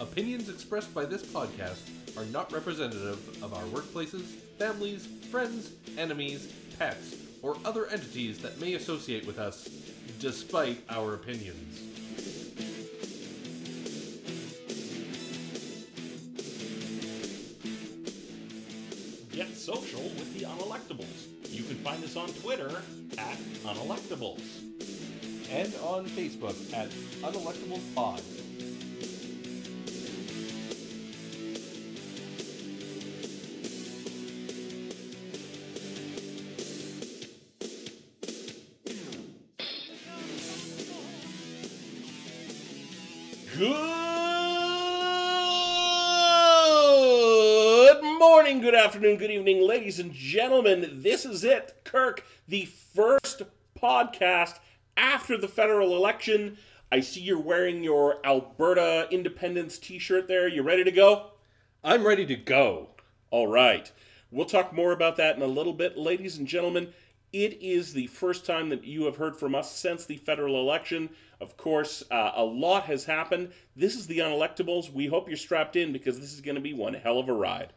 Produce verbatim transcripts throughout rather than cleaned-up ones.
Opinions expressed by this podcast are not representative of our workplaces, families, friends, enemies, pets, or other entities that may associate with us, despite our opinions. Get social with the Unelectables. You can find us on Twitter at Unelectables. And on Facebook at Unelectables Pod. Good morning, good afternoon, good evening, ladies and gentlemen. This is it, Kirk, the first podcast after the federal election. I see you're wearing your Alberta Independence t-shirt there. You ready to go? I'm ready to go. All right. We'll talk more about that in a little bit. Ladies and gentlemen, it is the first time that you have heard from us since the federal election. Of course, uh, a lot has happened. This is the Unelectables. We hope you're strapped in because this is going to be one hell of a ride.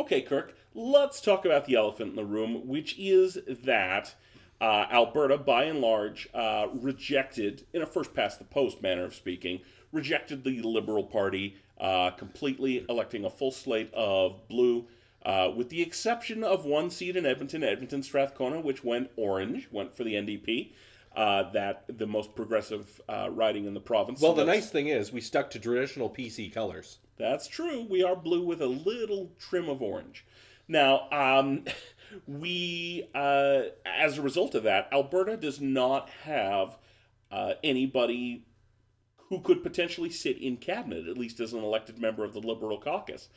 Okay, Kirk, let's talk about the elephant in the room, which is that uh, Alberta, by and large, uh, rejected, in a first-past-the-post manner of speaking, rejected the Liberal Party, uh, completely electing a full slate of blue, Uh, with the exception of one seat in Edmonton, Edmonton Strathcona, which went orange, went for the N D P, uh, that the most progressive uh, riding in the province. Well, so the nice thing is we stuck to traditional P C colors. That's true. We are blue with a little trim of orange. Now, um, we, uh, as a result of that, Alberta does not have uh, anybody who could potentially sit in cabinet, at least as an elected member of the Liberal Caucus.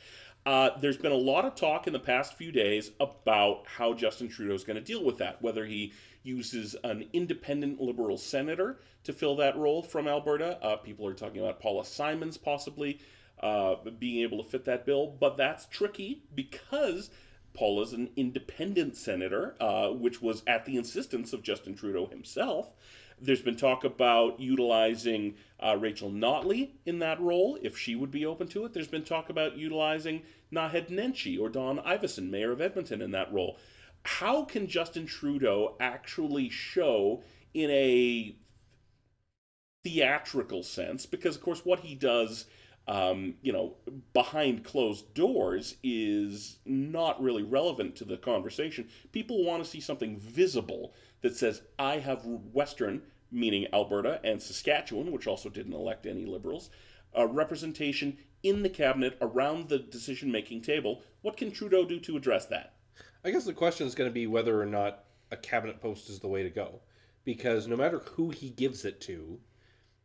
Uh, there's been a lot of talk in the past few days about how Justin Trudeau is going to deal with that, whether he uses an independent Liberal senator to fill that role from Alberta. Uh, people are talking about Paula Simons possibly uh, being able to fit that bill, but that's tricky because Paula's an independent senator, uh, which was at the insistence of Justin Trudeau himself. There's been talk about utilizing uh, Rachel Notley in that role, if she would be open to it. There's been talk about utilizing Nahed Nenshi or Don Iveson, mayor of Edmonton, in that role. How can Justin Trudeau actually show in a theatrical sense? Because, of course, what he does, um, you know, behind closed doors is not really relevant to the conversation. People want to see something visible that says, I have Western, meaning Alberta, and Saskatchewan, which also didn't elect any Liberals, a representation in the cabinet around the decision-making table. What can Trudeau do to address that? I guess the question is going to be whether or not a cabinet post is the way to go, because no matter who he gives it to,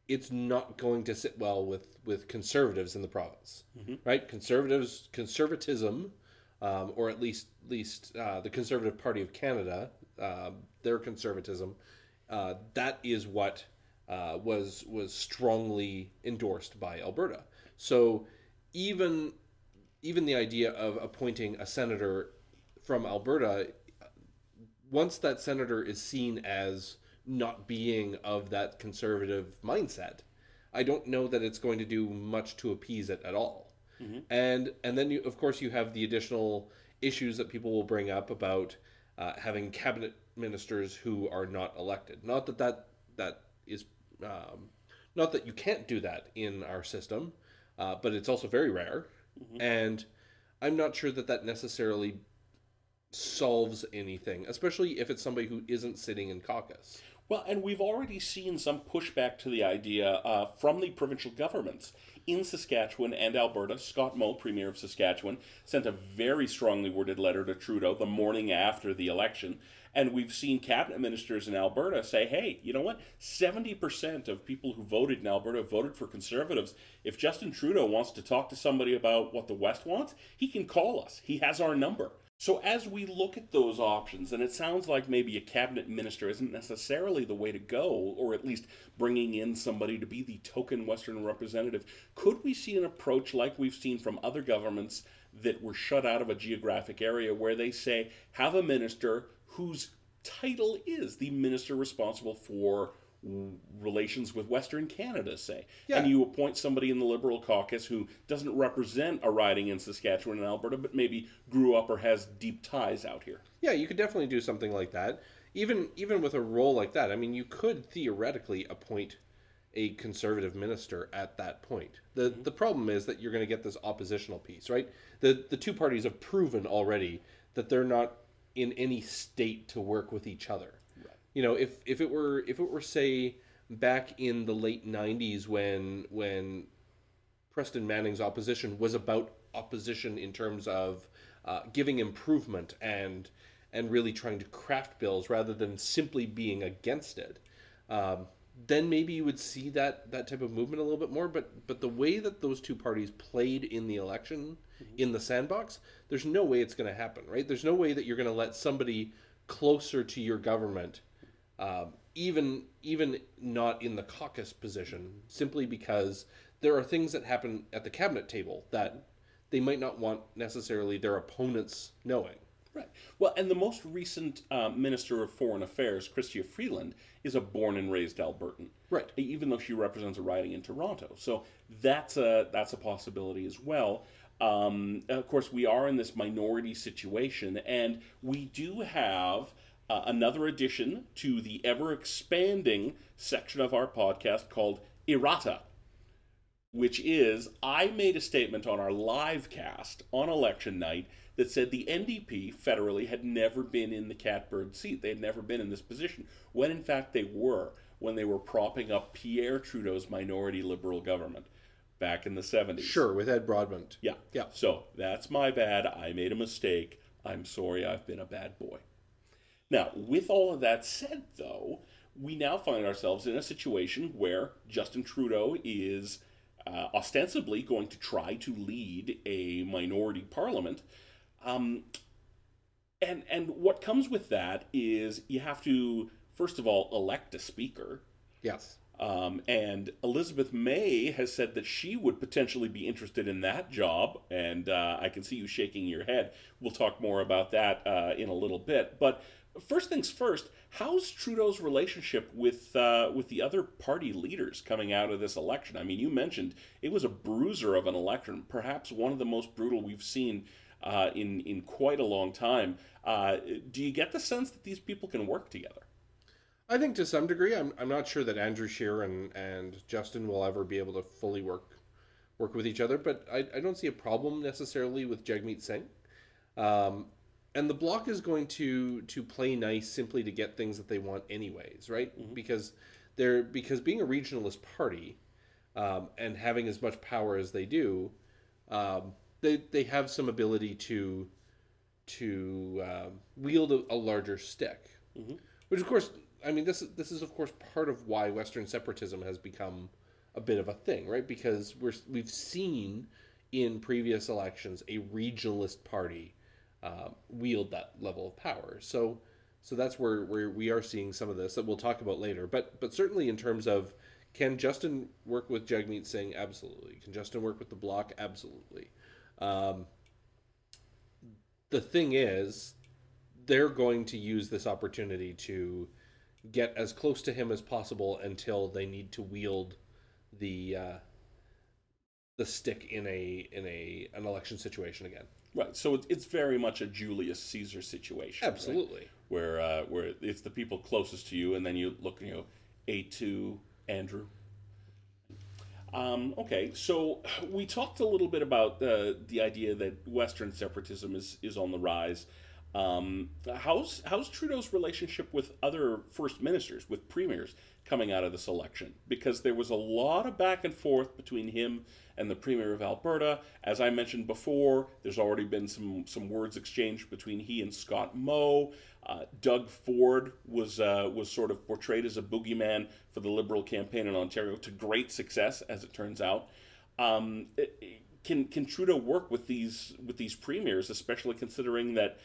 it's not going to sit well with, with conservatives in the province, mm-hmm. right? Conservatives, conservatism, um, or at least at least uh, the Conservative Party of Canada, Uh, their conservatism, uh, that is what uh, was was strongly endorsed by Alberta. So even even the idea of appointing a senator from Alberta, once that senator is seen as not being of that conservative mindset, I don't know that it's going to do much to appease it at all. Mm-hmm. And and then you, of course you have the additional issues that people will bring up about Uh, having cabinet ministers who are not elected. Not that that, that is, um, not that you can't do that in our system, uh, but it's also very rare. Mm-hmm. And I'm not sure that that necessarily solves anything, especially if it's somebody who isn't sitting in caucus. Well, and we've already seen some pushback to the idea uh, from the provincial governments. In Saskatchewan and Alberta, Scott Moe, Premier of Saskatchewan, sent a very strongly worded letter to Trudeau the morning after the election. And we've seen cabinet ministers in Alberta say, hey, you know what? seventy percent of people who voted in Alberta voted for Conservatives. If Justin Trudeau wants to talk to somebody about what the West wants, he can call us. He has our number. So as we look at those options, and it sounds like maybe a cabinet minister isn't necessarily the way to go, or at least bringing in somebody to be the token Western representative, could we see an approach like we've seen from other governments that were shut out of a geographic area where they say, have a minister whose title is the minister responsible for relations with Western Canada, say. Yeah. And you appoint somebody in the Liberal caucus who doesn't represent a riding in Saskatchewan and Alberta, but maybe grew up or has deep ties out here. Yeah, you could definitely do something like that. Even even with a role like that, I mean, you could theoretically appoint a Conservative minister at that point. The mm-hmm. the problem is that you're going to get this oppositional piece, right? The, the two parties have proven already that they're not in any state to work with each other. You know, if, if it were if it were say back in the late nineties when when Preston Manning's opposition was about opposition in terms of uh, giving improvement and and really trying to craft bills rather than simply being against it, um, then maybe you would see that, that type of movement a little bit more. But but the way that those two parties played in the election mm-hmm. in the sandbox, there's no way it's going to happen, right? There's no way that you're going to let somebody closer to your government. Um, even even not in the caucus position, simply because there are things that happen at the cabinet table that they might not want necessarily their opponents knowing. Right. Well, and the most recent uh, Minister of Foreign Affairs, Chrystia Freeland, is a born and raised Albertan. Right. Even though she represents a riding in Toronto. So that's a, that's a possibility as well. Um, of course, we are in this minority situation, and we do have... Uh, another addition to the ever-expanding section of our podcast called Errata, which is, I made a statement on our live cast on election night that said the N D P federally had never been in the catbird seat. They had never been in this position, when in fact they were, when they were propping up Pierre Trudeau's minority Liberal government back in the seventies. Sure, with Ed Broadbent. Yeah. Yeah. So, that's my bad. I made a mistake. I'm sorry, I've been a bad boy. Now, with all of that said, though, we now find ourselves in a situation where Justin Trudeau is uh, ostensibly going to try to lead a minority parliament. Um, and and what comes with that is you have to, first of all, elect a speaker. Yes. Um, and Elizabeth May has said that she would potentially be interested in that job, and uh, I can see you shaking your head. We'll talk more about that uh, in a little bit, but... First things first, how's Trudeau's relationship with uh, with the other party leaders coming out of this election? I mean, you mentioned it was a bruiser of an election, perhaps one of the most brutal we've seen uh, in, in quite a long time. Uh, do you get the sense that these people can work together? I think to some degree. I'm I'm not sure that Andrew Scheer and, and Justin will ever be able to fully work work with each other, but I, I don't see a problem necessarily with Jagmeet Singh. Um And the bloc is going to to play nice simply to get things that they want anyways, right? Mm-hmm. Because they're because being a regionalist party um, and having as much power as they do, um, they they have some ability to to uh, wield a, a larger stick. Mm-hmm. Which, of course, I mean, this this is of course part of why Western separatism has become a bit of a thing, right? Because we're we've seen in previous elections a regionalist party. Uh, wield that level of power. So so that's where, where we are seeing some of this that we'll talk about later. But but certainly in terms of, can Justin work with Jagmeet Singh? Absolutely. Can Justin work with the bloc? Absolutely. Um, the thing is, they're going to use this opportunity to get as close to him as possible until they need to wield the uh, the stick in a in a an election situation again. Right, so it's very much a Julius Caesar situation. Absolutely. Right? Where uh, where it's the people closest to you, and then you look, you know, A two, Andrew. Um, okay, so we talked a little bit about uh, the idea that Western separatism is, is on the rise. Um, how's, how's Trudeau's relationship with other first ministers, with premiers, coming out of this election? Because there was a lot of back and forth between him and the Premier of Alberta. As I mentioned before, there's already been some, some words exchanged between he and Scott Moe. Uh, Doug Ford was uh, was sort of portrayed as a boogeyman for the Liberal campaign in Ontario, to great success, as it turns out. Um, can can Trudeau work with these with these premiers, especially considering that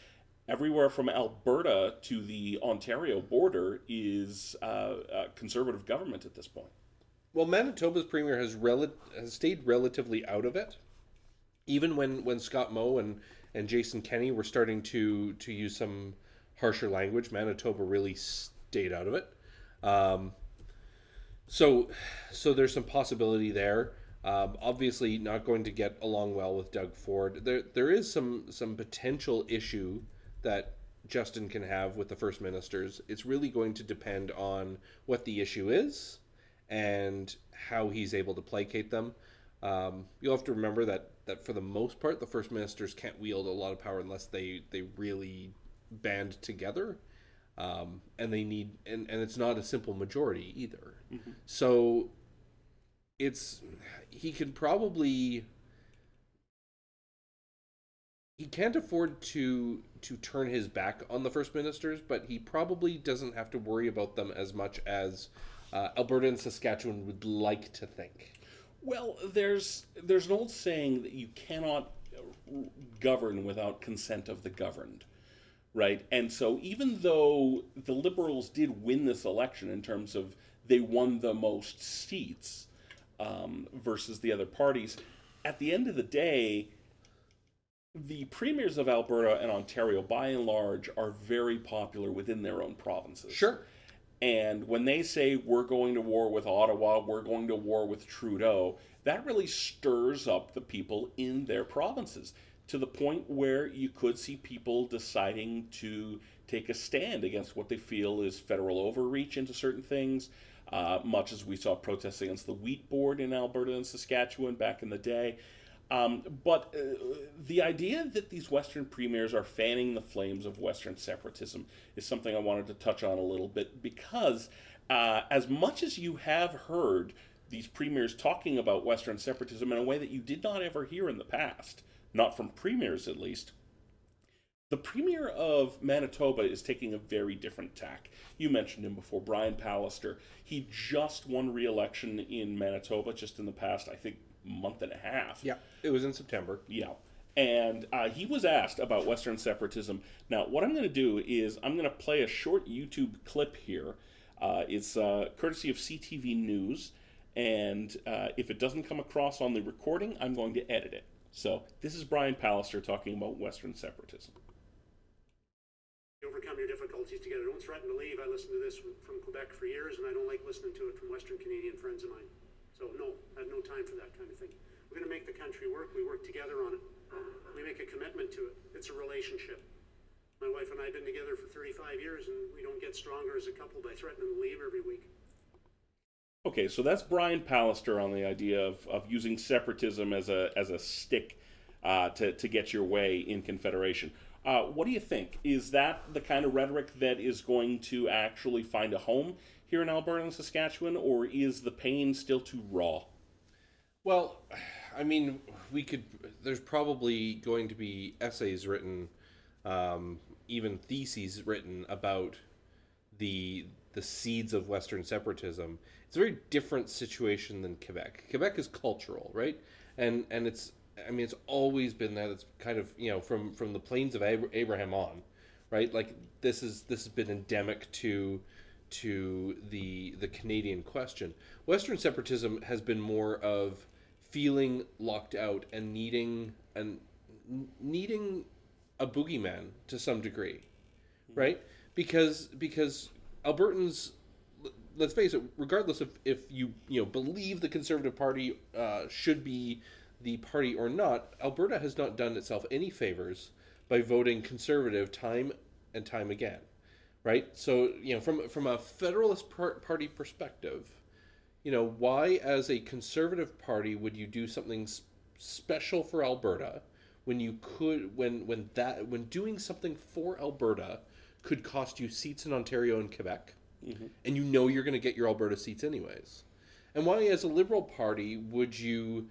everywhere from Alberta to the Ontario border is uh, a Conservative government at this point. Well, Manitoba's premier has, rel- has stayed relatively out of it. Even when, when Scott Moe and, and Jason Kenney were starting to, to use some harsher language, Manitoba really stayed out of it. Um, so so there's some possibility there. Um, obviously not going to get along well with Doug Ford. There there is some, some potential issue that Justin can have with the First Ministers. It's really going to depend on what the issue is and how he's able to placate them. Um, you'll have to remember that, that for the most part, the First Ministers can't wield a lot of power unless they, they really band together. Um, and they need, and, and it's not a simple majority either. Mm-hmm. So it's, he can probably, he can't afford to, to turn his back on the First Ministers, but he probably doesn't have to worry about them as much as uh, Alberta and Saskatchewan would like to think. Well, there's there's an old saying that you cannot govern without consent of the governed, right? And so even though the Liberals did win this election in terms of they won the most seats um, versus the other parties, at the end of the day, the premiers of Alberta and Ontario, by and large, are very popular within their own provinces. Sure. And when they say, we're going to war with Ottawa, we're going to war with Trudeau, that really stirs up the people in their provinces to the point where you could see people deciding to take a stand against what they feel is federal overreach into certain things, uh, much as we saw protests against the wheat board in Alberta and Saskatchewan back in the day. Um, but uh, the idea that these Western premiers are fanning the flames of Western separatism is something I wanted to touch on a little bit because uh, as much as you have heard these premiers talking about Western separatism in a way that you did not ever hear in the past, not from premiers at least, the premier of Manitoba is taking a very different tack. You mentioned him before, Brian Pallister. He just won re-election in Manitoba just in the past, I think, month and a half. Yeah, it was in September. Yeah, and uh, he was asked about Western separatism. Now, what I'm going to do is I'm going to play a short YouTube clip here. Uh, it's uh, courtesy of C T V News, and uh, if it doesn't come across on the recording, I'm going to edit it. So this is Brian Pallister talking about Western separatism. Overcome your difficulties together. Don't threaten to leave. I listened to this from Quebec for years, and I don't like listening to it from Western Canadian friends of mine. So no, I have no time for that kind of thing. We're going to make the country work. We work together on it. We make a commitment to it. It's a relationship. My wife and I have been together for thirty-five years, and we don't get stronger as a couple by threatening to leave every week. Okay, so that's Brian Pallister on the idea of, of using separatism as a as a stick uh, to, to get your way in Confederation. Uh, what do you think? Is that the kind of rhetoric that is going to actually find a home here in Alberta and Saskatchewan, or is the pain still too raw? Well, I mean, we could, there's probably going to be essays written, um, even theses written about the the seeds of Western separatism. It's a very different situation than Quebec. Quebec is cultural, right? And and it's, I mean, it's always been that. It's kind of, you know, from, from the plains of Abraham on, right? Like this is, this has been endemic to to the the Canadian question. Western separatism has been more of feeling locked out and needing and needing a boogeyman to some degree, right? Because because Albertans, let's face it, regardless of if you you know believe the Conservative Party uh, should be the party or not, Alberta has not done itself any favors by voting Conservative time and time again. Right, so you know, from from a Federalist Party perspective, you know, why as a Conservative Party would you do something sp- special for Alberta when you could when when that when doing something for Alberta could cost you seats in Ontario and Quebec, mm-hmm. and you know you're going to get your Alberta seats anyways, and why as a Liberal Party would you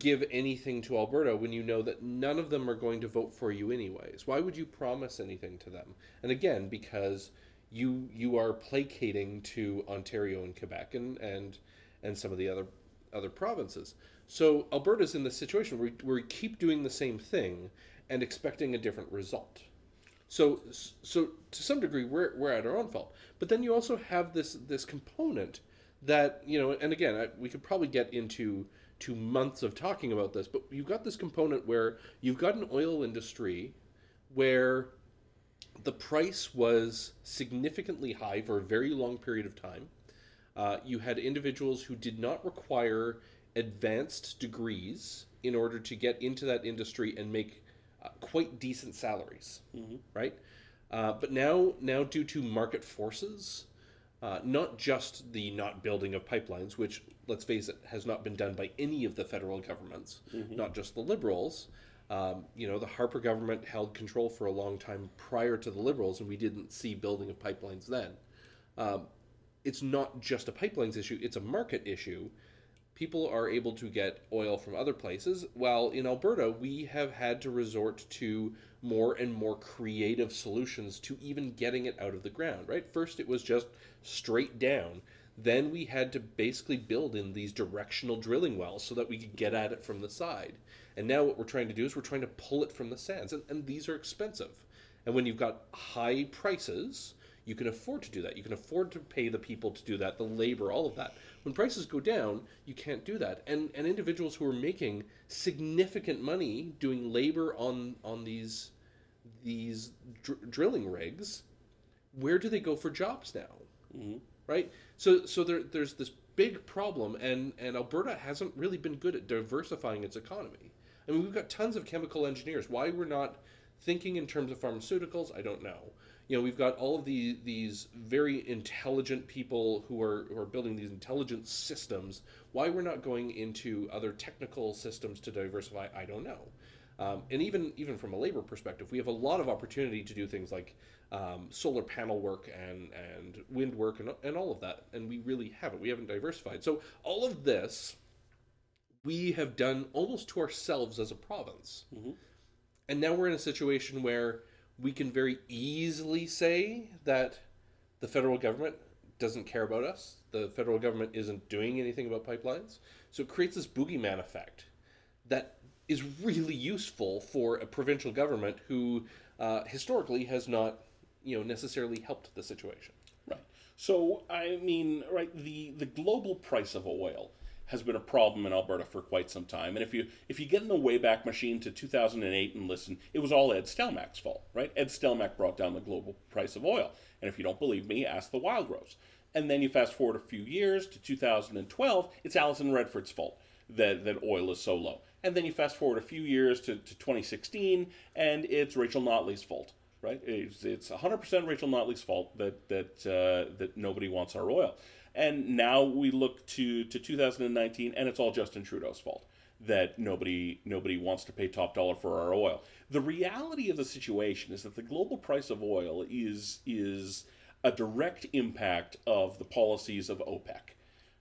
give anything to Alberta when you know that none of them are going to vote for you anyways? Why would you promise anything to them? And again, because you you are placating to Ontario and Quebec and and, and some of the other other provinces. So Alberta's in this situation where we, where we keep doing the same thing and expecting a different result. So so to some degree, we're we're at our own fault. But then you also have this this component that, you know, and again, I, we could probably get into two months of talking about this, but you've got this component where you've got an oil industry where the price was significantly high for a very long period of time. Uh, you had individuals who did not require advanced degrees in order to get into that industry and make uh, quite decent salaries, mm-hmm. right? Uh, but now, now due to market forces, uh, not just the not building of pipelines, which, let's face it, has not been done by any of the federal governments, mm-hmm. not just the Liberals. Um, you know, the Harper government held control for a long time prior to the Liberals, and we didn't see building of pipelines then. Um, it's not just a pipelines issue, it's a market issue. People are able to get oil from other places, while in Alberta, we have had to resort to more and more creative solutions to even getting it out of the ground, right? First, it was just straight down. Then we had to basically build in these directional drilling wells so that we could get at it from the side. And now what we're trying to do is we're trying to pull it from the sands. And, and these are expensive. And when you've got high prices, you can afford to do that. You can afford to pay the people to do that, the labor, all of that. When prices go down, you can't do that. And and individuals who are making significant money doing labor on, on these, these dr- drilling rigs, where do they go for jobs now? Mm-hmm. Right? So so there, there's this big problem, and, and Alberta hasn't really been good at diversifying its economy. I mean, we've got tons of chemical engineers. Why we're not thinking in terms of pharmaceuticals, I don't know. You know, we've got all of the, these very intelligent people who are, who are building these intelligent systems. Why we're not going into other technical systems to diversify, I don't know. Um, and even even from a labor perspective, we have a lot of opportunity to do things like um, solar panel work and, and wind work and, and all of that. And we really haven't. We haven't diversified. So all of this we have done almost to ourselves as a province. Mm-hmm. And now we're in a situation where we can very easily say that the federal government doesn't care about us. The federal government isn't doing anything about pipelines. So it creates this boogeyman effect that is really useful for a provincial government who uh, historically has not, you know, necessarily helped the situation. Right. So, I mean, right, the, the global price of oil has been a problem in Alberta for quite some time. And if you if you get in the Wayback Machine to two thousand eight and listen, it was all Ed Stelmack's fault, right? Ed Stelmack brought down the global price of oil. And if you don't believe me, ask the Wildrose. And then you fast forward a few years to two thousand twelve, it's Alison Redford's fault that, that oil is so low. And then you fast forward a few years to, to twenty sixteen, and it's Rachel Notley's fault, right? It's, it's one hundred percent Rachel Notley's fault that that uh, that nobody wants our oil. And now we look to, to two thousand nineteen, and it's all Justin Trudeau's fault that nobody nobody wants to pay top dollar for our oil. The reality of the situation is that the global price of oil is is a direct impact of the policies of OPEC.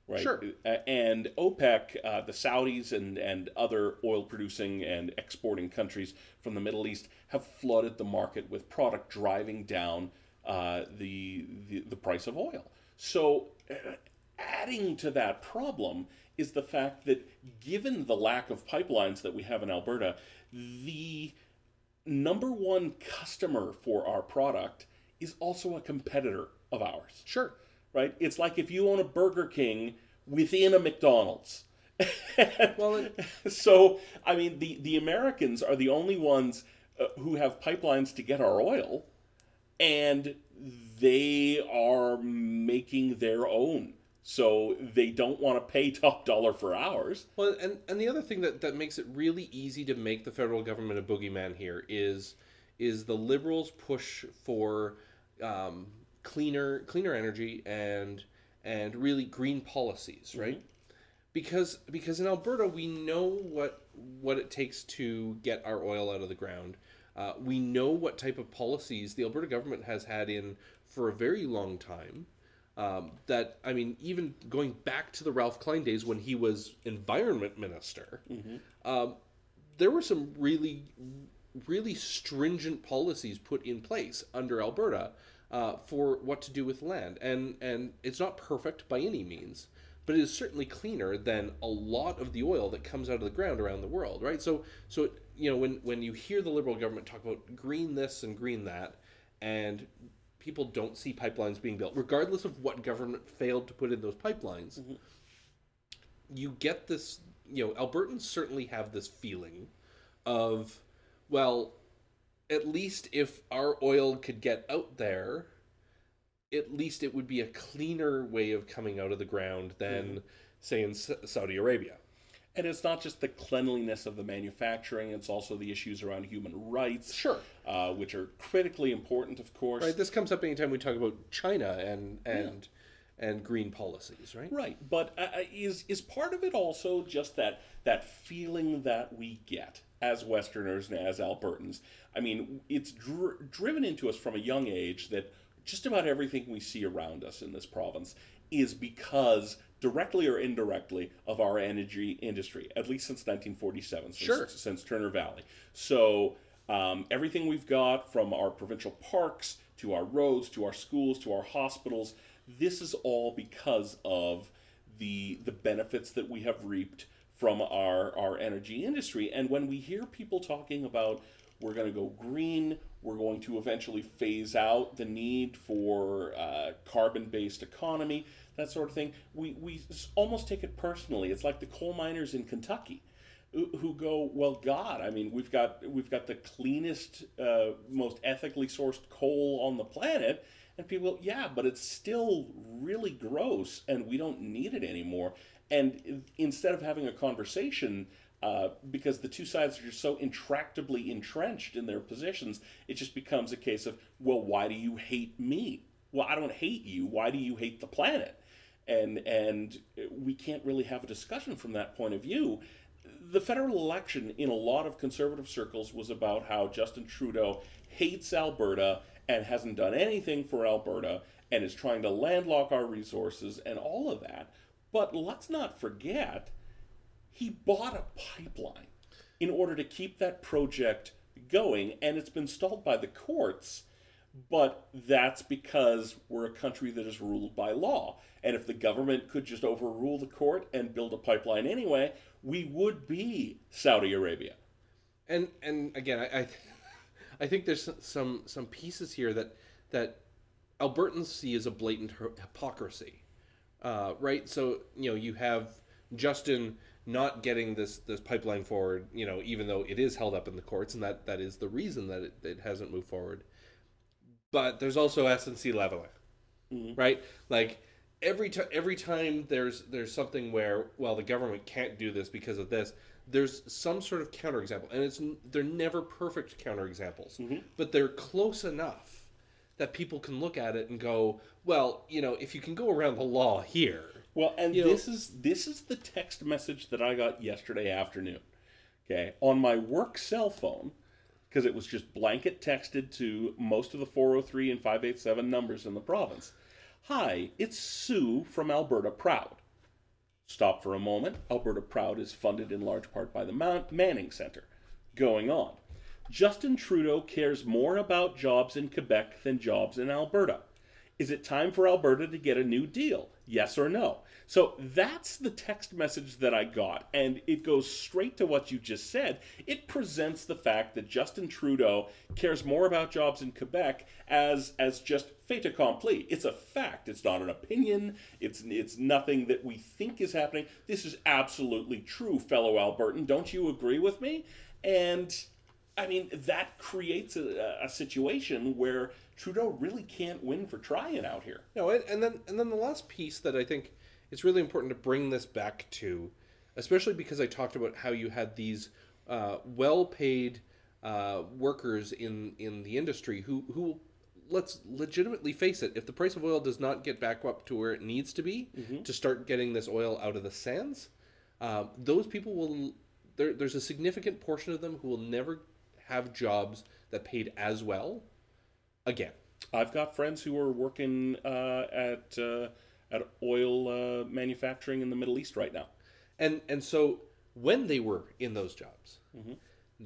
Right. Sure. Uh, and OPEC, uh, the Saudis and, and other oil-producing and exporting countries from the Middle East have flooded the market with product, driving down uh, the, the the price of oil. So uh, adding to that problem is the fact that given the lack of pipelines that we have in Alberta, the number one customer for our product is also a competitor of ours. Sure. Right, it's like if you own a Burger King within a McDonald's. Well, it... so I mean, the, the Americans are the only ones uh, who have pipelines to get our oil, and they are making their own. So they don't want to pay top dollar for ours. Well, and and the other thing that, that makes it really easy to make the federal government a boogeyman here is is the Liberals' push for. Um, cleaner cleaner energy and and really green policies, right? Mm-hmm. Because because in Alberta we know what what it takes to get our oil out of the ground. Uh, we know what type of policies the Alberta government has had in for a very long time. Um, that I mean, even going back to the Ralph Klein days when he was environment minister, mm-hmm. um, there were some really really stringent policies put in place under Alberta. Uh, for what to do with land, and and it's not perfect by any means, but it is certainly cleaner than a lot of the oil that comes out of the ground around the world, right? So, so you know, when, when you hear the Liberal government talk about green this and green that, and people don't see pipelines being built, regardless of what government failed to put in those pipelines, mm-hmm. you get this, you know, Albertans certainly have this feeling of, well, at least if our oil could get out there, at least it would be a cleaner way of coming out of the ground than, mm-hmm. say, in S- Saudi Arabia. And it's not just the cleanliness of the manufacturing, it's also the issues around human rights. Sure. Uh, which are critically important, of course. Right, this comes up anytime we talk about China and and yeah. and green policies, right? Right, but uh, is is part of it also just that that feeling that we get as Westerners and as Albertans? I mean, it's dr- driven into us from a young age that just about everything we see around us in this province is because, directly or indirectly, of our energy industry, at least since nineteen forty-seven, since, sure. since Turner Valley. So um, everything we've got, from our provincial parks, to our roads, to our schools, to our hospitals, this is all because of the the benefits that we have reaped from our, our energy industry. And when we hear people talking about, we're going to go green, we're going to eventually phase out the need for uh, carbon-based economy, that sort of thing, we, we almost take it personally. It's like the coal miners in Kentucky who, who go, well, God, I mean, we've got we've got the cleanest, uh, most ethically sourced coal on the planet, and people, yeah, but it's still really gross, and we don't need it anymore. And instead of having a conversation, Uh, because the two sides are just so intractably entrenched in their positions, it just becomes a case of, well, why do you hate me? Well, I don't hate you. Why do you hate the planet? And and we can't really have a discussion from that point of view. The federal election in a lot of conservative circles was about how Justin Trudeau hates Alberta and hasn't done anything for Alberta and is trying to landlock our resources and all of that. But let's not forget, he bought a pipeline in order to keep that project going, and it's been stalled by the courts, but that's because we're a country that is ruled by law. And if the government could just overrule the court and build a pipeline anyway, we would be Saudi Arabia. And and again, I I, I think there's some some pieces here that that Albertans see as a blatant hypocrisy, uh, right? So, you know, you have Justin not getting this, this pipeline forward, you know, even though it is held up in the courts, and that, that is the reason that it, it hasn't moved forward. But there's also S N C-Lavalin, mm-hmm. right? Like, every, t- every time there's there's something where, well, the government can't do this because of this, there's some sort of counterexample. And it's they're never perfect counterexamples, mm-hmm. but they're close enough that people can look at it and go, well, you know, if you can go around the law here. Well, and you this know, is this is the text message that I got yesterday afternoon, okay, on my work cell phone, because it was just blanket texted to most of the four oh three and five eight seven numbers in the province. Hi, it's Sue from Alberta Proud. Stop for a moment. Alberta Proud is funded in large part by the Mount Manning Centre. Going on. Justin Trudeau cares more about jobs in Quebec than jobs in Alberta. Is it time for Alberta to get a new deal? Yes or no? So that's the text message that I got, and it goes straight to what you just said. It presents the fact that Justin Trudeau cares more about jobs in Quebec as as just fait accompli. It's a fact. It's not an opinion. It's it's nothing that we think is happening. This is absolutely true, fellow Albertan. Don't you agree with me? And I mean, that creates a, a situation where Trudeau really can't win for trying out here. No, and, and then and then the last piece that I think it's really important to bring this back to, especially because I talked about how you had these uh, well-paid uh, workers in, in the industry who, who, let's legitimately face it, if the price of oil does not get back up to where it needs to be mm-hmm. to start getting this oil out of the sands, uh, those people will, there, there's a significant portion of them who will never have jobs that paid as well again. I've got friends who are working uh, at uh, at oil uh, manufacturing in the Middle East right now. And and so when they were in those jobs, mm-hmm.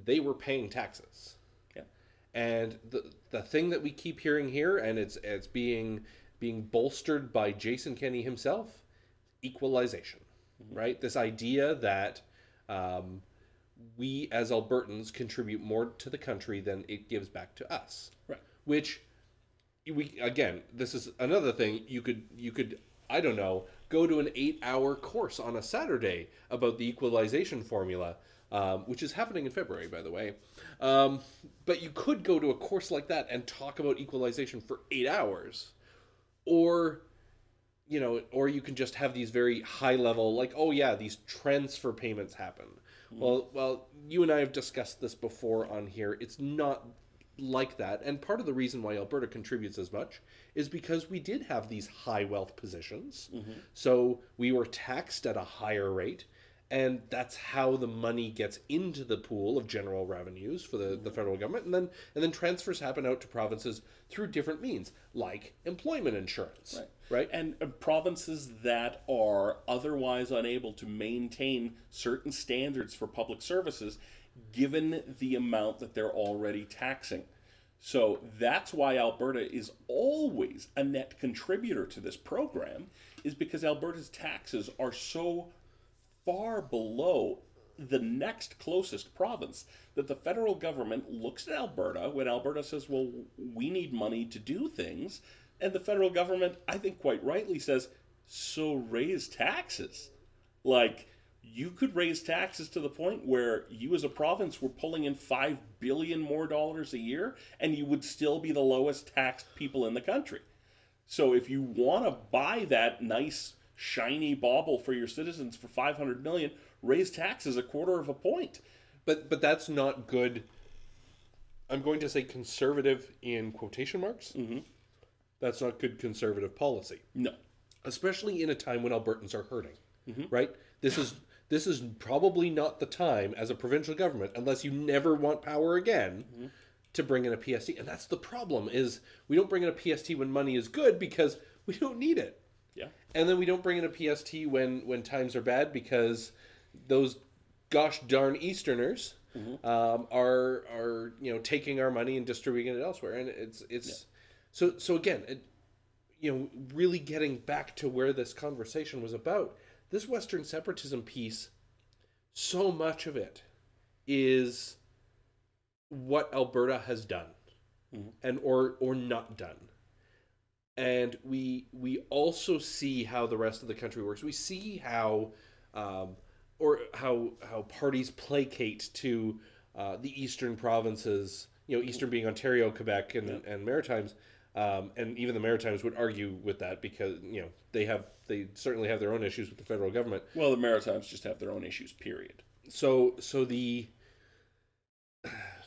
they were paying taxes. Yeah. And the the thing that we keep hearing here, and it's it's being being bolstered by Jason Kenney himself, equalization, mm-hmm. right? This idea that um, we as Albertans contribute more to the country than it gives back to us. Right. Which, we again, this is another thing you could, you could, I don't know, go to an eight-hour course on a Saturday about the equalization formula, um, which is happening in February, by the way. Um, but you could go to a course like that and talk about equalization for eight hours. Or, you know, or you can just have these very high-level, like, oh, yeah, these transfer payments happen. Mm-hmm. Well, well, you and I have discussed this before on here. It's not like that. And part of the reason why Alberta contributes as much is because we did have these high wealth positions. Mm-hmm. So we were taxed at a higher rate, and that's how the money gets into the pool of general revenues for the, mm-hmm. the federal government. And then, and then transfers happen out to provinces through different means, like employment insurance, right? right? And, and provinces that are otherwise unable to maintain certain standards for public services given the amount that they're already taxing. So that's why Alberta is always a net contributor to this program, is because Alberta's taxes are so far below the next closest province that the federal government looks at Alberta when Alberta says, well, we need money to do things. And the federal government, I think quite rightly, says, so raise taxes. Like, you could raise taxes to the point where you as a province were pulling in five billion dollars more dollars a year, and you would still be the lowest taxed people in the country. So if you want to buy that nice, shiny bauble for your citizens for five hundred million dollars, raise taxes a quarter of a point. But but that's not good. I'm going to say conservative in quotation marks. Mm-hmm. That's not good conservative policy. No. Especially in a time when Albertans are hurting, mm-hmm. right? This is... This is probably not the time as a provincial government, unless you never want power again, mm-hmm. to bring in a P S T. And that's the problem, is we don't bring in a P S T when money is good because we don't need it. Yeah. And then we don't bring in a P S T when, when times are bad because those gosh darn Easterners mm-hmm. um, are are you know taking our money and distributing it elsewhere. And it's it's yeah. so so again, it, you know, really getting back to where this conversation was about. This Western separatism piece, so much of it is what Alberta has done, mm-hmm. and or or not done. And we we also see how the rest of the country works. We see how um, or how how parties placate to uh, the eastern provinces. You know, eastern being Ontario, Quebec, and yeah. and Maritimes. Um, and even the Maritimes would argue with that because, you know, they have they certainly have their own issues with the federal government. Well, the Maritimes just have their own issues, period. So so the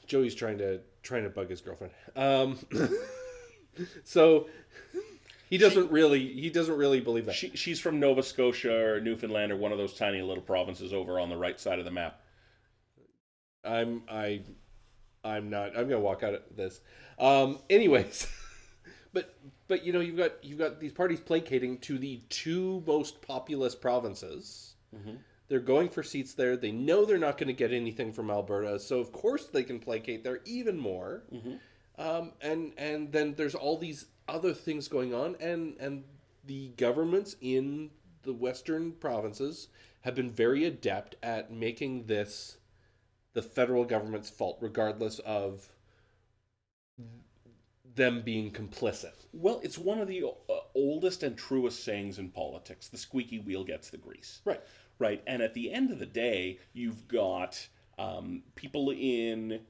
Joey's trying to trying to bug his girlfriend. Um, so he doesn't she, really he doesn't really believe that. She, she's from Nova Scotia or Newfoundland or one of those tiny little provinces over on the right side of the map. I'm I I'm not I'm gonna walk out of this. Um, anyways. But but you know, you've got you've got these parties placating to the two most populous provinces. Mm-hmm. They're going for seats there. They know they're not going to get anything from Alberta, so of course they can placate there even more. Mm-hmm. Um, and and then there's all these other things going on, and and the governments in the Western provinces have been very adept at making this the federal government's fault, regardless of them being complicit. Well, it's one of the uh, oldest and truest sayings in politics. The squeaky wheel gets the grease. Right. Right. And at the end of the day, you've got um, people in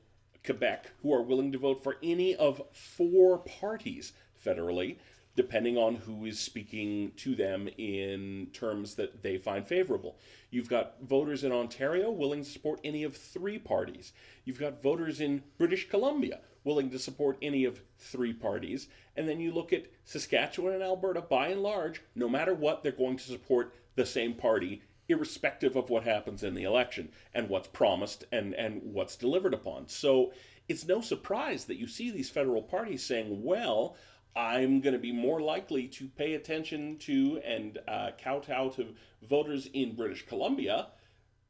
Quebec who are willing to vote for any of four parties federally, depending on who is speaking to them in terms that they find favorable. You've got voters in Ontario willing to support any of three parties. You've got voters in British Columbia willing to support any of three parties. And then you look at Saskatchewan and Alberta, by and large, no matter what, they're going to support the same party, irrespective of what happens in the election and what's promised and, and what's delivered upon. So it's no surprise that you see these federal parties saying, well, I'm going to be more likely to pay attention to and uh, kowtow to voters in British Columbia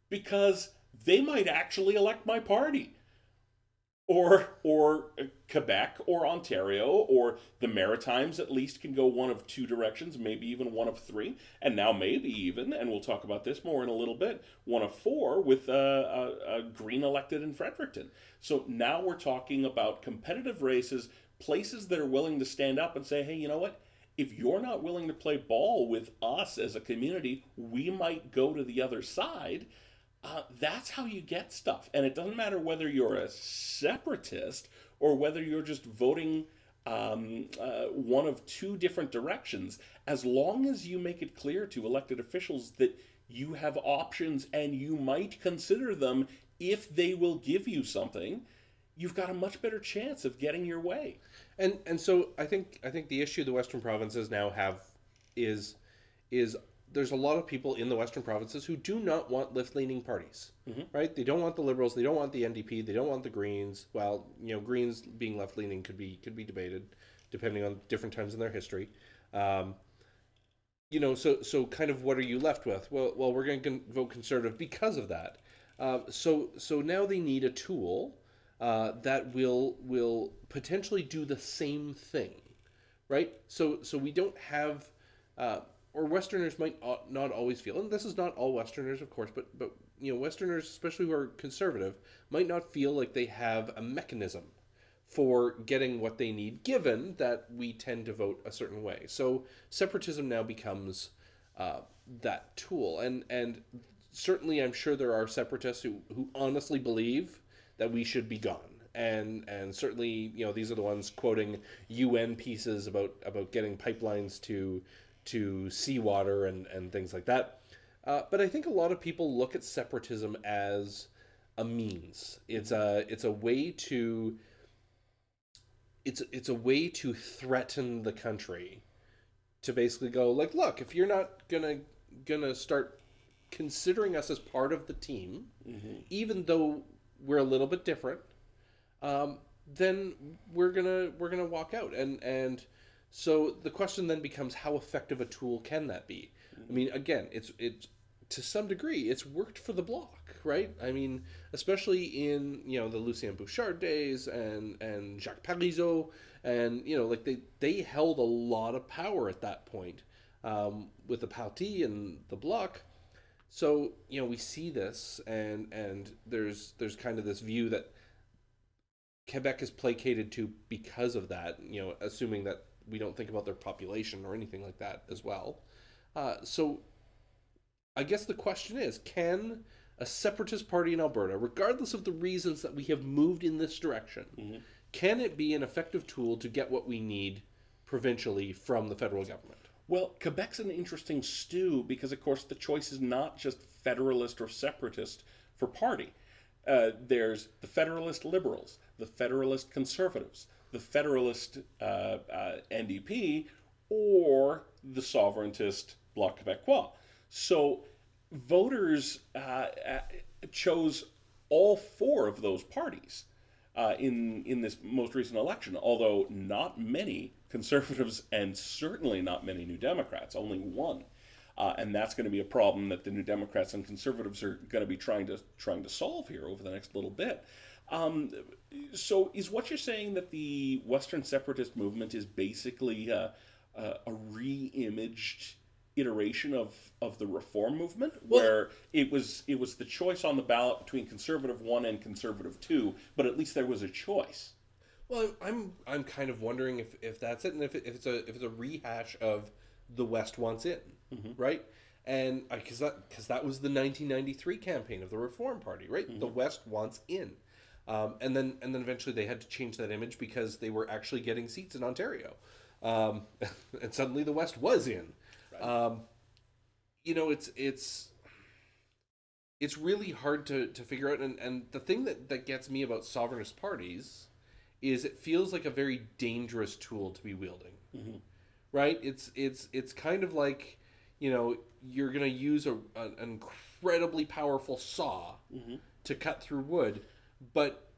because they might actually elect my party. Or or Quebec or Ontario or the Maritimes at least can go one of two directions, maybe even one of three, and now maybe even, and we'll talk about this more in a little bit, one of four with a, a, a Green elected in Fredericton. So now we're talking about competitive races, places that are willing to stand up and say, hey, you know what? If you're not willing to play ball with us as a community, we might go to the other side. Uh, that's how you get stuff. And it doesn't matter whether you're a separatist or whether you're just voting um, uh, one of two different directions. As long as you make it clear to elected officials that you have options and you might consider them if they will give you something, you've got a much better chance of getting your way. And and so I think I think the issue the Western provinces now have is is... there's a lot of people in the Western provinces who do not want left-leaning parties, mm-hmm. right? They don't want the Liberals, they don't want the N D P, they don't want the Greens. Well, you know, Greens being left-leaning could be could be debated, depending on different times in their history. Um, you know, so so kind of what are you left with? Well, well, we're going to vote Conservative because of that. Uh, so so now they need a tool uh, that will will potentially do the same thing, right? So so we don't have. Uh, Or Westerners might not always feel, and this is not all Westerners, of course, but, but you know, Westerners, especially who are conservative, might not feel like they have a mechanism for getting what they need, given that we tend to vote a certain way. So separatism now becomes uh, that tool. And and certainly I'm sure there are separatists who, who honestly believe that we should be gone. And and certainly, you know, these are the ones quoting U N pieces about, about getting pipelines to... to seawater and, and things like that. Uh, but I think a lot of people look at separatism as a means. It's a it's a way to it's it's a way to threaten the country, to basically go like, look, if you're not gonna gonna start considering us as part of the team, mm-hmm. even though we're a little bit different, um, then we're gonna we're gonna walk out and and. So the question then becomes, how effective a tool can that be? I mean, again, it's it's to some degree, it's worked for the Bloc, right? I mean, especially in, you know, the Lucien Bouchard days and, and Jacques Parizeau, and, you know, like they, they held a lot of power at that point um, with the Parti and the Bloc. So, you know, we see this, and and there's there's kind of this view that Quebec is placated to because of that, you know, assuming that we don't think about their population or anything like that as well. Uh, so I guess the question is, can a separatist party in Alberta, regardless of the reasons that we have moved in this direction, mm-hmm. can it be an effective tool to get what we need provincially from the federal government? Well, Quebec's an interesting stew because, of course, the choice is not just federalist or separatist for party. Uh, there's the federalist Liberals, the federalist Conservatives, the Federalist uh, uh, N D P, or the Sovereigntist Bloc Québécois. So voters uh, chose all four of those parties uh, in, in this most recent election, although not many Conservatives and certainly not many New Democrats, only one. Uh, and that's going to be a problem that the New Democrats and Conservatives are going to be trying to trying to solve here over the next little bit. Um, so is what you're saying that the Western separatist movement is basically a, a, a re-imaged iteration of, of the reform movement, where well, it was it was the choice on the ballot between Conservative one and Conservative two, but at least there was a choice? Well, I'm I'm kind of wondering if, if that's it, and if, it, if it's a if it's a rehash of the West wants in, mm-hmm. right? And because that because that was the nineteen ninety-three campaign of the Reform Party, right? Mm-hmm. The West wants in. Um, and then and then eventually they had to change that image because they were actually getting seats in Ontario. Um, and suddenly the West was in. Right. Um, you know, it's it's it's really hard to, to figure out. And, and the thing that, that gets me about sovereignist parties is it feels like a very dangerous tool to be wielding. Mm-hmm. Right? It's it's it's kind of like, you know, you're going to use a, an incredibly powerful saw mm-hmm. to cut through wood, but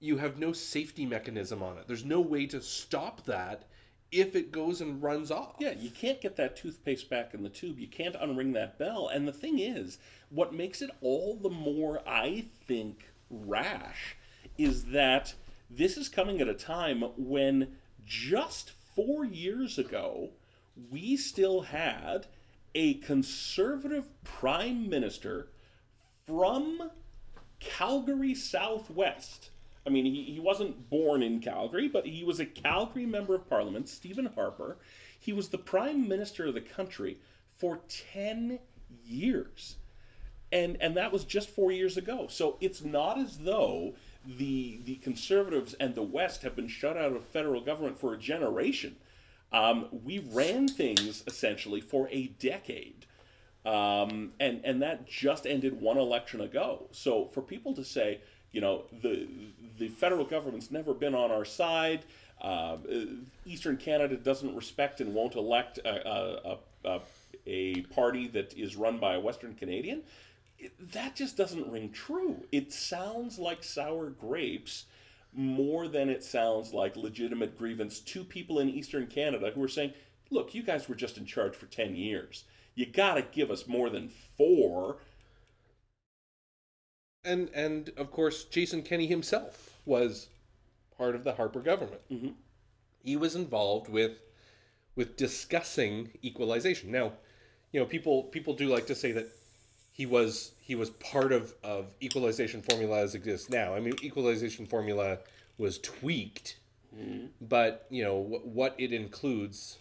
you have no safety mechanism on it. There's no way to stop that if it goes and runs off. Yeah, you can't get that toothpaste back in the tube. You can't unring that bell. And the thing is, what makes it all the more, I think, rash is that This is coming at a time when just four years ago, we still had a Conservative Prime Minister from Calgary Southwest. I mean, he, he wasn't born in Calgary, but he was a Calgary Member of Parliament, Stephen Harper. He was the Prime Minister of the country for ten years. And and that was just four years ago. So it's not as though the the Conservatives and the West have been shut out of federal government for a generation. Um, we ran things essentially for a decade. Um, and, and that just ended one election ago. So for people to say, you know, the the federal government's never been on our side, uh, Eastern Canada doesn't respect and won't elect a, a, a, a party that is run by a Western Canadian, that just doesn't ring true. It sounds like sour grapes more than it sounds like legitimate grievance to people in Eastern Canada who are saying, look, you guys were just in charge for ten years. You got to give us more than four. And, and of course, Jason Kenney himself was part of the Harper government. Mm-hmm. He was involved with with discussing equalization. Now, you know, people people do like to say that he was he was part of, of equalization formula as exists now. I mean, equalization formula was tweaked, mm-hmm. but, you know, w- what it includes,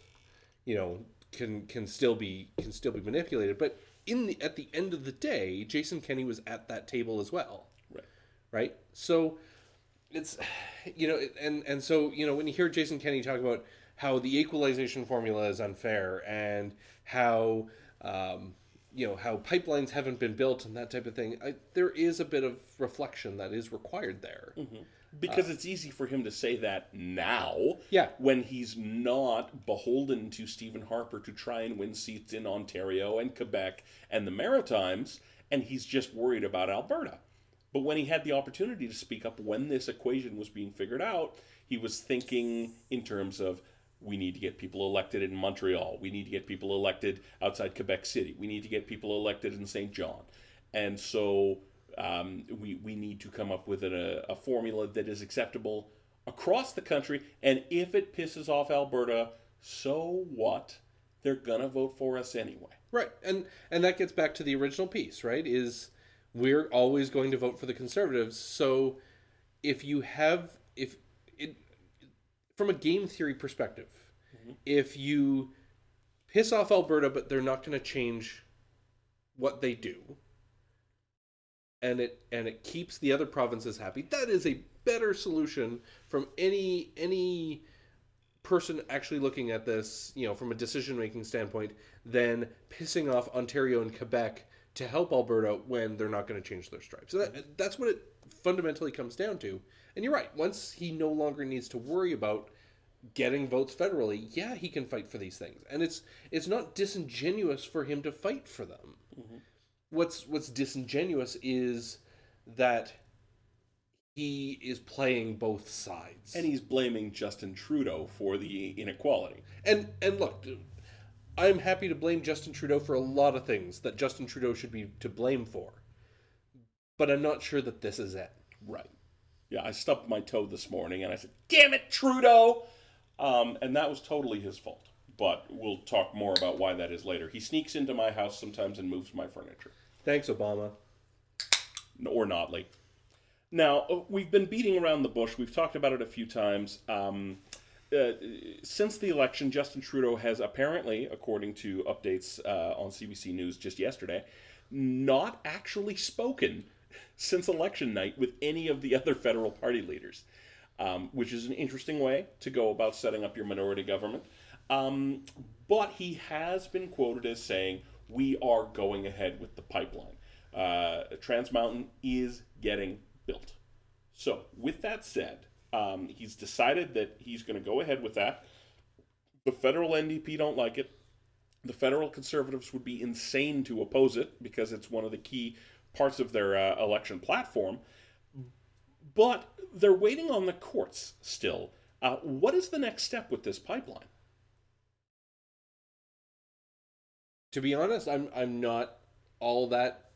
you know, can can still be can still be manipulated. But in the, at the end of the day, Jason Kenney was at that table as well, right? Right. So it's, you know, and and so, you know, when you hear Jason Kenney talk about how the equalization formula is unfair and how um, you know, how pipelines haven't been built and that type of thing, I, there is a bit of reflection that is required there. Mm-hmm. Because uh, it's easy for him to say that now, yeah, when he's not beholden to Stephen Harper to try and win seats in Ontario and Quebec and the Maritimes, and he's just worried about Alberta. But when he had the opportunity to speak up when this equation was being figured out, he was thinking in terms of, we need to get people elected in Montreal. We need to get people elected outside Quebec City. We need to get people elected in Saint John. And so... Um, we, we need to come up with a, a formula that is acceptable across the country. And if it pisses off Alberta, so what? They're going to vote for us anyway. Right. And and that gets back to the original piece, right? Is we're always going to vote for the Conservatives. So if you have, if it, from a game theory perspective, mm-hmm. if you piss off Alberta, but they're not going to change what they do, and it and it keeps the other provinces happy, that is a better solution from any any person actually looking at this, you know, from a decision-making standpoint, than pissing off Ontario and Quebec to help Alberta when they're not going to change their stripes. So that, that's what it fundamentally comes down to. And you're right, once he no longer needs to worry about getting votes federally, yeah, he can fight for these things. And it's it's not disingenuous for him to fight for them. Mm-hmm. What's what's disingenuous is that he is playing both sides, and he's blaming Justin Trudeau for the inequality. And and look, I'm happy to blame Justin Trudeau for a lot of things that Justin Trudeau should be to blame for, but I'm not sure that this is it. Right? Yeah, I stubbed my toe this morning, and I said, "Damn it, Trudeau!" Um, and that was totally his fault. But we'll talk more about why that is later. He sneaks into my house sometimes and moves my furniture. Thanks, Obama. Or Notley. Now, we've been beating around the bush. We've talked about it a few times. Um, uh, since the election, Justin Trudeau has apparently, according to updates uh, on C B C News just yesterday, not actually spoken since election night with any of the other federal party leaders, um, which is an interesting way to go about setting up your minority government. Um, but he has been quoted as saying, we are going ahead with the pipeline. Uh, Trans Mountain is getting built. So with that said, um, he's decided that he's going to go ahead with that. The federal N D P don't like it. The federal Conservatives would be insane to oppose it because it's one of the key parts of their uh, election platform. But they're waiting on the courts still. Uh, what is the next step with this pipeline? To be honest, I'm I'm not all that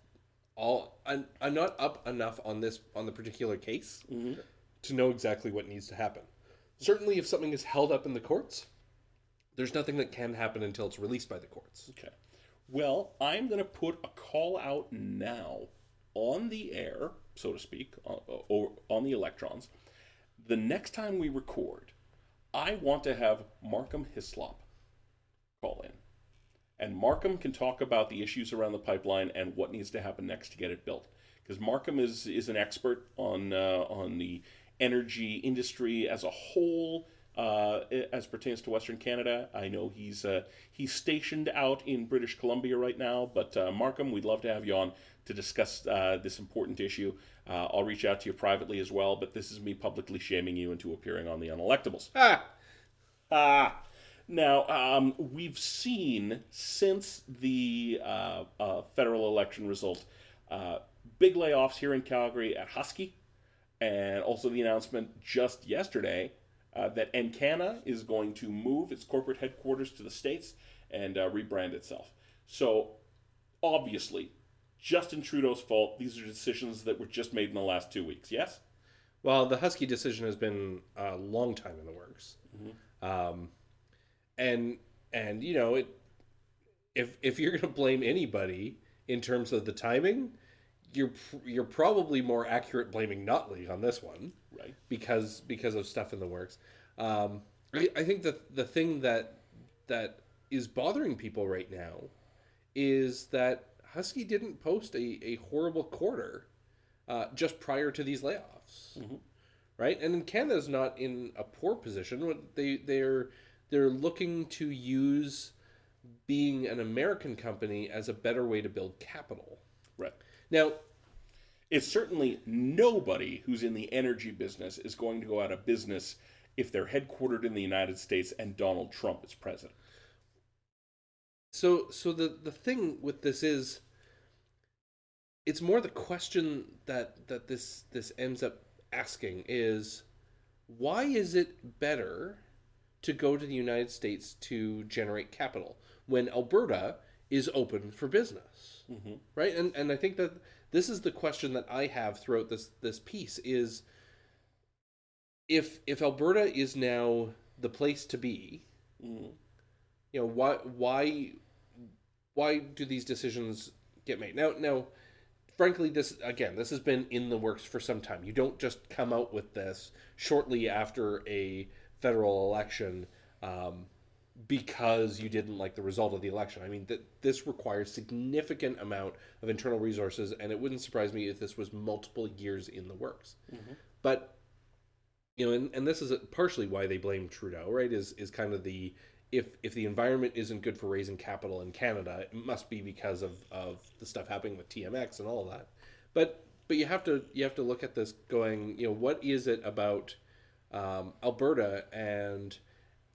all I'm I'm not up enough on this on the particular case mm-hmm. to know exactly what needs to happen. Certainly, if something is held up in the courts, there's nothing that can happen until it's released by the courts. Okay. Well, I'm going to put a call out now on the air, so to speak, or on the electrons. The next time we record, I want to have Markham Hislop call in. And Markham can talk about the issues around the pipeline and what needs to happen next to get it built. Because Markham is, is an expert on uh, on the energy industry as a whole, uh, as pertains to Western Canada. I know he's uh, he's stationed out in British Columbia right now, but uh, Markham, we'd love to have you on to discuss uh, this important issue. Uh, I'll reach out to you privately as well, but this is me publicly shaming you into appearing on the Unelectables. Ah! Ah! Now, um, we've seen since the uh, uh, federal election result, uh, big layoffs here in Calgary at Husky, and also the announcement just yesterday uh, that Encana is going to move its corporate headquarters to the States and uh, rebrand itself. So, obviously, Justin Trudeau's fault. These are decisions that were just made in the last two weeks, yes? Well, the Husky decision has been a long time in the works. Mm-hmm. Um And, and you know, it, if if you're going to blame anybody in terms of the timing, you're you're probably more accurate blaming Notley on this one. Right. Because because of stuff in the works. Um, I, I think that the thing that that is bothering people right now is that Husky didn't post a, a horrible quarter uh, just prior to these layoffs. Mm-hmm. Right? And Canada's not in a poor position. They, they're... They're looking to use being an American company as a better way to build capital. Right. Now, it's certainly nobody who's in the energy business is going to go out of business if they're headquartered in the United States and Donald Trump is president. So so the, the thing with this is, it's more the question that, that this, this ends up asking is, why is it better to go to the United States to generate capital when Alberta is open for business, mm-hmm. right? And and I think that this is the question that I have throughout this this piece is, if if Alberta is now the place to be, mm-hmm. you know, why why why do these decisions get made? Now now, frankly, this again, this has been in the works for some time. You don't just come out with this shortly after a federal election um, because you didn't like the result of the election. I mean, th- this requires significant amount of internal resources, and it wouldn't surprise me if this was multiple years in the works. Mm-hmm. But, you know, and, and this is partially why they blame Trudeau, right, is is kind of the, if if the environment isn't good for raising capital in Canada, it must be because of, of the stuff happening with T M X and all of that. But but you have to you have to look at this going, you know, what is it about Um, Alberta and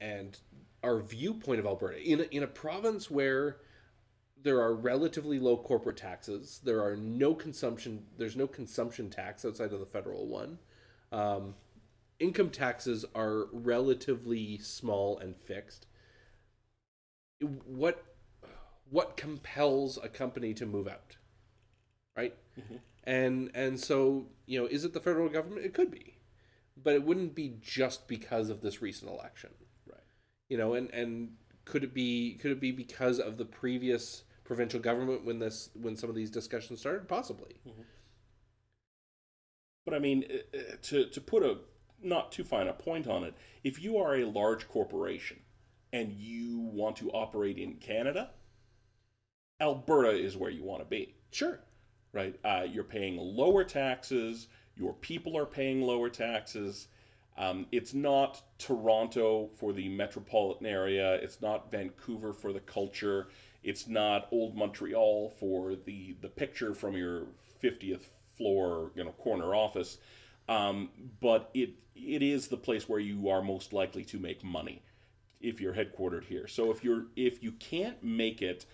and our viewpoint of Alberta in a, in a province where there are relatively low corporate taxes, there are no consumption, there's no consumption tax outside of the federal one. Um, income taxes are relatively small and fixed. What what compels a company to move out, right? Mm-hmm. And and so you know, is it the federal government? It could be. But it wouldn't be just because of this recent election, right? You know, and, and could it be could it be because of the previous provincial government when this when some of these discussions started? Possibly. Mm-hmm. But I mean, to to put a not too fine a point on it, if you are a large corporation and you want to operate in Canada, Alberta is where you want to be. Sure, right? Uh, you're paying lower taxes. Your people are paying lower taxes. Um, it's not Toronto for the metropolitan area. It's not Vancouver for the culture. It's not old Montreal for the, the picture from your fiftieth floor, you know, corner office. Um, but it it is the place where you are most likely to make money if you're headquartered here. So if you're if you can't make it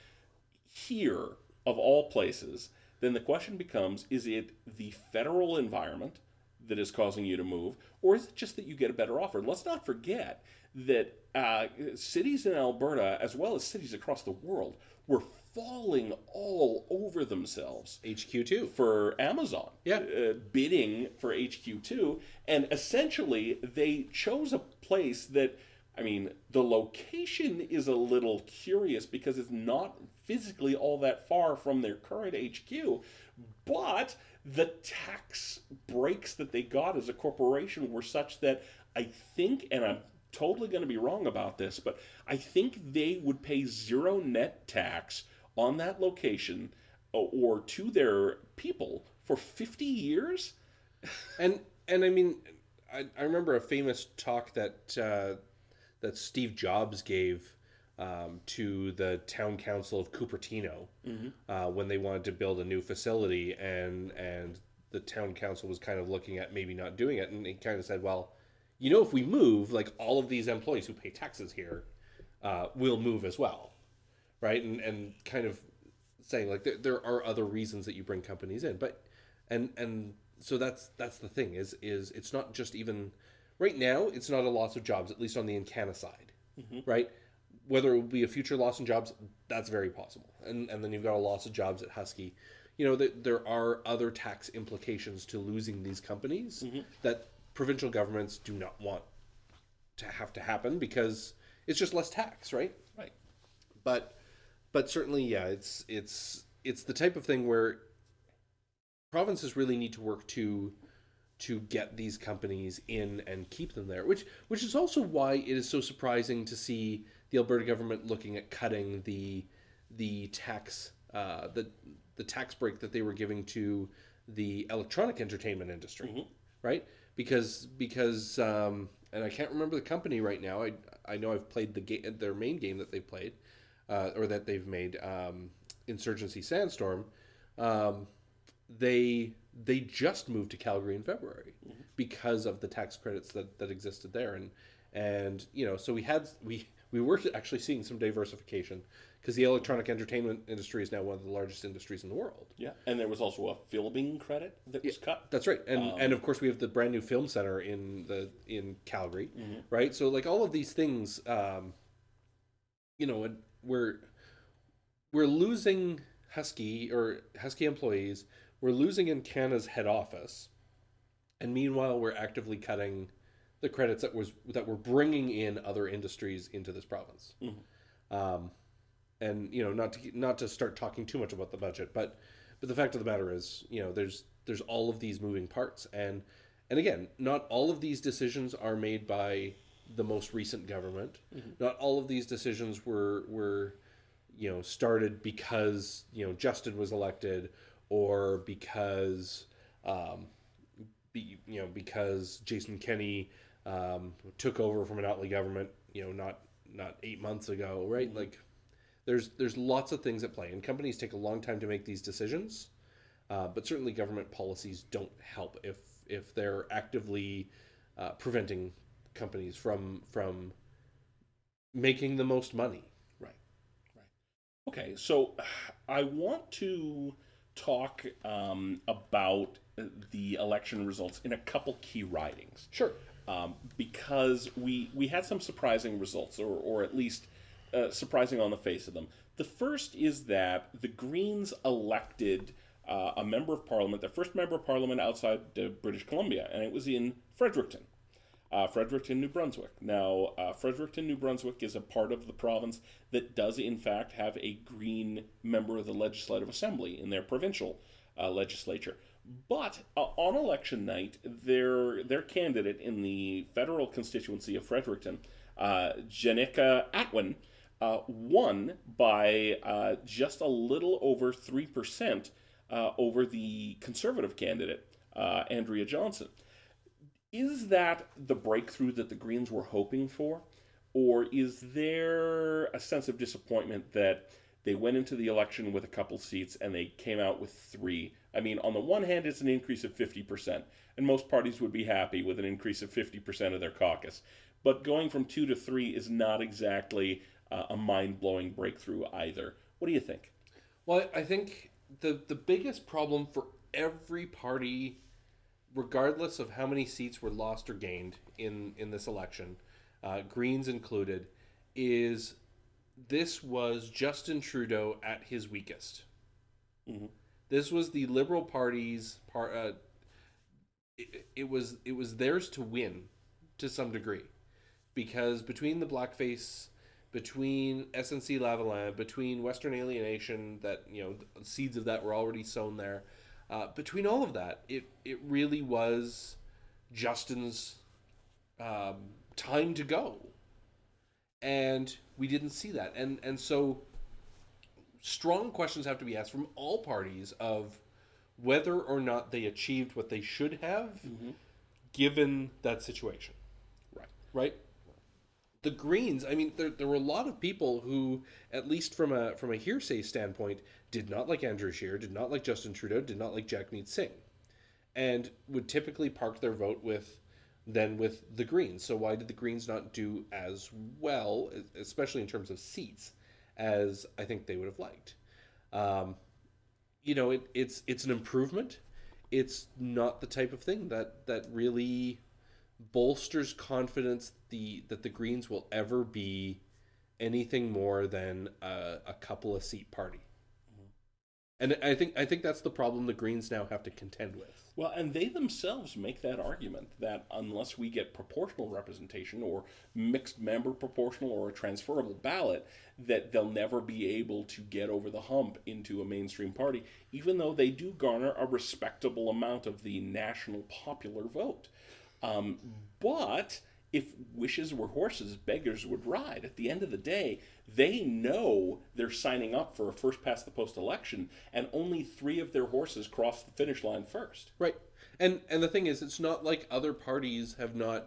here of all places, then the question becomes, is it the federal environment that is causing you to move, or is it just that you get a better offer? Let's not forget that uh, cities in Alberta, as well as cities across the world, were falling all over themselves. H Q two. For Amazon. Yeah. Uh, bidding for H Q two. And essentially, they chose a place that, I mean, the location is a little curious because it's not physically all that far from their current H Q, but the tax breaks that they got as a corporation were such that I think, and I'm totally going to be wrong about this, but I think they would pay zero net tax on that location or to their people for fifty years. and and I mean, I, I remember a famous talk that uh, that Steve Jobs gave um, to the town council of Cupertino, mm-hmm. uh, when they wanted to build a new facility, and and the town council was kind of looking at maybe not doing it, and he kind of said, well, you know, if we move, like, all of these employees who pay taxes here uh, will move as well, right? And and kind of saying, like, there, there are other reasons that you bring companies in. But, and and so that's that's the thing, is is it's not just even, right now, it's not a loss of jobs, at least on the Encana side, mm-hmm. right? Whether it would be a future loss in jobs, that's very possible. And and then you've got a loss of jobs at Husky. You know, there, there are other tax implications to losing these companies mm-hmm. that provincial governments do not want to have to happen because it's just less tax, right? Right. But but certainly, yeah, it's it's it's the type of thing where provinces really need to work to to get these companies in and keep them there, which which is also why it is so surprising to see the Alberta government looking at cutting the the tax uh, the the tax break that they were giving to the electronic entertainment industry, mm-hmm. right? Because, because, um, and I can't remember the company right now. I I know I've played the game, their main game that they played, uh, or that they've made, um, Insurgency Sandstorm. Um, they they just moved to Calgary in February mm-hmm. because of the tax credits that, that existed there, and and you know, so we had we we were actually seeing some diversification because the electronic entertainment industry is now one of the largest industries in the world. Yeah, and there was also a filming credit that was yeah, cut. That's right, and um, and of course we have the brand new film center in the in Calgary, mm-hmm. right? So like all of these things, um, you know, and we're we're losing Husky or Husky employees. We're losing Encana's head office, and meanwhile we're actively cutting the credits that was that were bringing in other industries into this province. Mm-hmm. Um, And, you know, not to not to start talking too much about the budget, but but the fact of the matter is, you know, there's there's all of these moving parts. And and again, not all of these decisions are made by the most recent government. Mm-hmm. Not all of these decisions were, were, you know, started because, you know, Justin was elected or because, um, be, you know, because Jason Kenney um, took over from an Notley government, you know, not not eight months ago, right? Mm-hmm. Like, There's there's lots of things at play, and companies take a long time to make these decisions, uh, but certainly government policies don't help if if they're actively uh, preventing companies from from making the most money. Right, right. Okay, so I want to talk um, about the election results in a couple key ridings. Sure. Um, because we we had some surprising results, or or at least. Uh, surprising on the face of them. The first is that the Greens elected uh, a member of parliament, their first member of parliament outside uh, British Columbia, and it was in Fredericton, uh, Fredericton, New Brunswick. Now, uh, Fredericton, New Brunswick is a part of the province that does, in fact, have a Green member of the Legislative Assembly in their provincial uh, legislature. But uh, on election night, their their candidate in the federal constituency of Fredericton, uh, Jenica Atwin, Uh, won by uh, just a little over three percent uh, over the Conservative candidate, uh, Andrea Johnson. Is that the breakthrough that the Greens were hoping for? Or is there a sense of disappointment that they went into the election with a couple seats and they came out with three? I mean, on the one hand, it's an increase of fifty percent, and most parties would be happy with an increase of fifty percent of their caucus. But going from two to three is not exactly Uh, a mind-blowing breakthrough either. What do you think? Well, I think the the biggest problem for every party, regardless of how many seats were lost or gained in, in this election, uh, Greens included, is this was Justin Trudeau at his weakest. Mm-hmm. This was the Liberal Party's part. Uh, it, it was it was theirs to win to some degree, because between the blackface, between S N C-Lavalin, between Western alienation, that, you know, the seeds of that were already sown there. Uh, between all of that, it it really was Justin's um, time to go, and we didn't see that. And and so strong questions have to be asked from all parties of whether or not they achieved what they should have, mm-hmm. given that situation. Right. Right. The Greens, I mean, there there were a lot of people who, at least from a from a hearsay standpoint, did not like Andrew Scheer, did not like Justin Trudeau, did not like Jagmeet Singh, and would typically park their vote with, then with the Greens. So why did the Greens not do as well, especially in terms of seats, as I think they would have liked? Um, you know, it, it's it's an improvement. It's not the type of thing that that really bolsters confidence the that the Greens will ever be anything more than a, a couple of seat party. Mm-hmm. And I think I think that's the problem the Greens now have to contend with. Well, and they themselves make that argument that unless we get proportional representation or mixed member proportional or a transferable ballot, that they'll never be able to get over the hump into a mainstream party, even though they do garner a respectable amount of the national popular vote. Um, but if wishes were horses, beggars would ride. At the end of the day, they know they're signing up for a first-past-the-post election, and only three of their horses cross the finish line first. Right. And and the thing is, it's not like other parties have not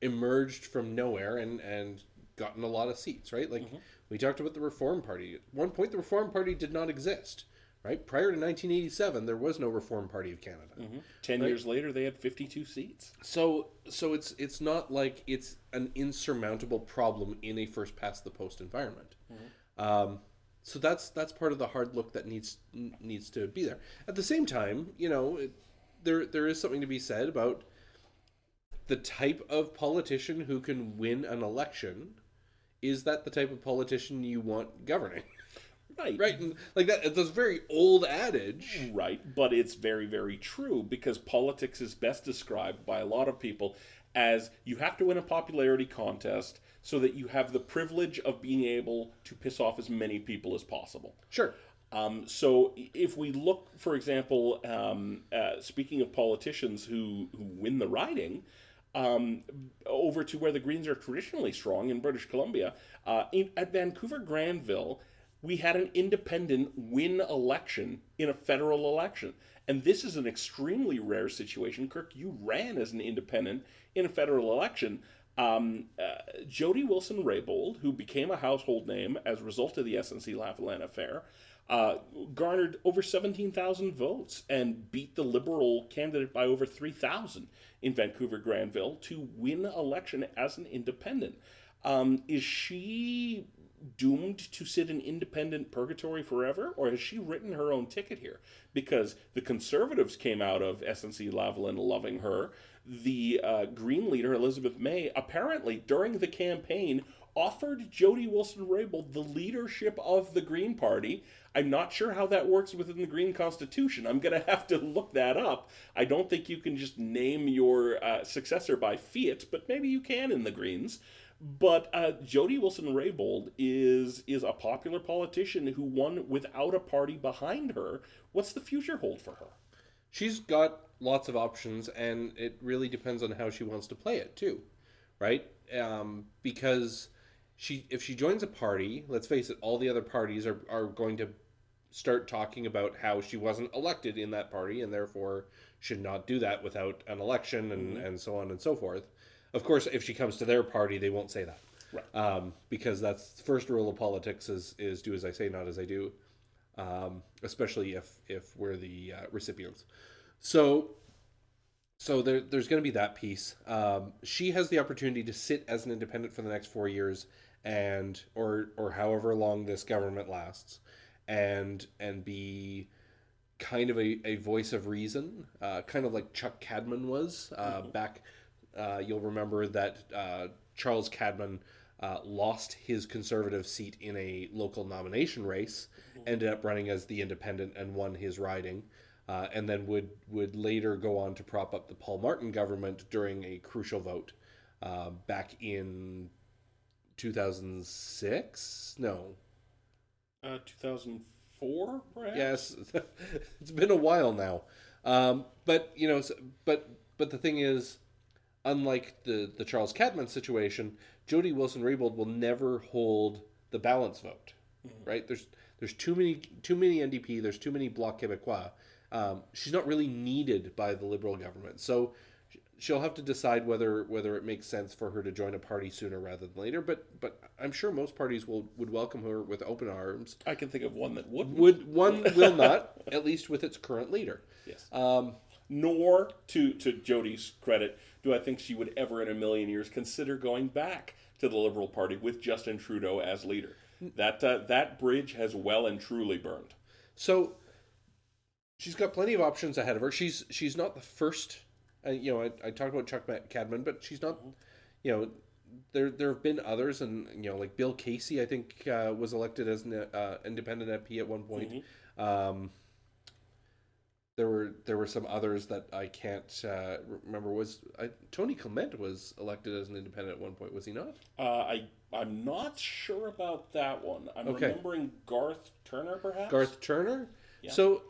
emerged from nowhere and, and gotten a lot of seats, right? Like, mm-hmm. we talked about the Reform Party. At one point, the Reform Party did not exist. Right? Prior to nineteen eighty-seven, there was no Reform Party of Canada. Mm-hmm. Ten right? years later, they had fifty-two seats. So so it's it's not like it's an insurmountable problem in a first-past-the-post environment. Mm-hmm. Um, so that's that's part of the hard look that needs n- needs to be there. At the same time, you know, it, there there is something to be said about the type of politician who can win an election. Is that the type of politician you want governing? Right. Right. And like that, it's a very old adage. Right. But it's very, very true, because politics is best described by a lot of people as you have to win a popularity contest so that you have the privilege of being able to piss off as many people as possible. Sure. Um, so if we look, for example, um, uh, speaking of politicians who, who win the riding, um, over to where the Greens are traditionally strong in British Columbia, uh, in, at Vancouver Granville, we had an independent win election in a federal election. And this is an extremely rare situation. Kirk, you ran as an independent in a federal election. Um, uh, Jody Wilson-Raybould, who became a household name as a result of the S N C-Lavalin affair, uh, garnered over seventeen thousand votes and beat the Liberal candidate by over three thousand in Vancouver Granville to win election as an independent. Um, is she doomed to sit in independent purgatory forever, or has she written her own ticket here? Because the Conservatives came out of S N C-Lavalin loving her. The uh, Green leader, Elizabeth May, apparently during the campaign offered Jody Wilson-Raybould the leadership of the Green Party. I'm not sure how that works within the Green Constitution. I'm going to have to look that up. I don't think you can just name your uh, successor by fiat, but maybe you can in the Greens. But uh, Jody Wilson-Raybould is is a popular politician who won without a party behind her. What's the future hold for her? She's got lots of options, and it really depends on how she wants to play it too, right? Um, because she, if she joins a party, let's face it, all the other parties are, are going to start talking about how she wasn't elected in that party and therefore should not do that without an election and, mm-hmm. and so on and so forth. Of course, if she comes to their party, they won't say that. Right. Um, because that's the first rule of politics is, is do as I say, not as I do, um, especially if, if we're the uh, recipients. So so there, there's going to be that piece. Um, she has the opportunity to sit as an independent for the next four years and or or however long this government lasts and and be kind of a, a voice of reason, uh, kind of like Chuck Cadman was uh, mm-hmm. back... Uh, you'll remember that uh, Charles Cadman uh, lost his Conservative seat in a local nomination race, ended up running as the Independent and won his riding, uh, and then would, would later go on to prop up the Paul Martin government during a crucial vote uh, back in two thousand six? No. Uh, two thousand four, perhaps? Yes. It's been a while now. Um, but, you know, but but the thing is, unlike the, the Charles Cadman situation, Jody Wilson-Raybould will never hold the balance vote, mm-hmm. right? There's there's too many too many N D P, there's too many Bloc Québécois. Um, she's not really needed by the Liberal government. So she'll have to decide whether whether it makes sense for her to join a party sooner rather than later. But but I'm sure most parties will would welcome her with open arms. I can think of one that wouldn't. Would one will not, at least with its current leader. Yes. Um, Nor, to to Jody's credit, do I think she would ever in a million years consider going back to the Liberal Party with Justin Trudeau as leader. That uh, that bridge has well and truly burned. So she's got plenty of options ahead of her. She's she's not the first. Uh, you know, I, I talked about Chuck Cadman, but she's not, you know, there there have been others, and, you know, like Bill Casey, I think, uh, was elected as an uh, independent M P at one point. Mm-hmm. Um, there were there were some others that I can't uh, remember. Was I, Tony Clement was elected as an independent at one point, was he not? Uh, I, I'm not sure about that one. I'm okay. remembering Garth Turner, perhaps? Garth Turner? Yeah. So,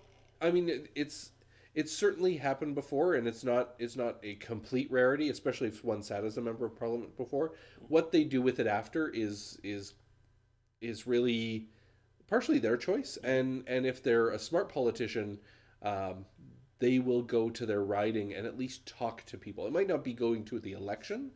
I mean, it, it's... It's certainly happened before, and it's not it's not a complete rarity, especially if one sat as a member of parliament before. What they do with it after is is is really partially their choice, and and if they're a smart politician, um, they will go to their riding and at least talk to people. It might not be going to the election,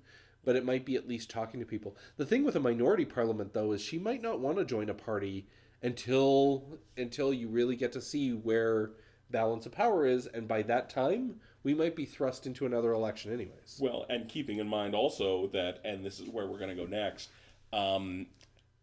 but it might be at least talking to people. The thing with a minority parliament, though, is she might not want to join a party until until you really get to see where balance of power is, and by that time we might be thrust into another election anyways. Well, and keeping in mind also that, and this is where we're going to go next, um,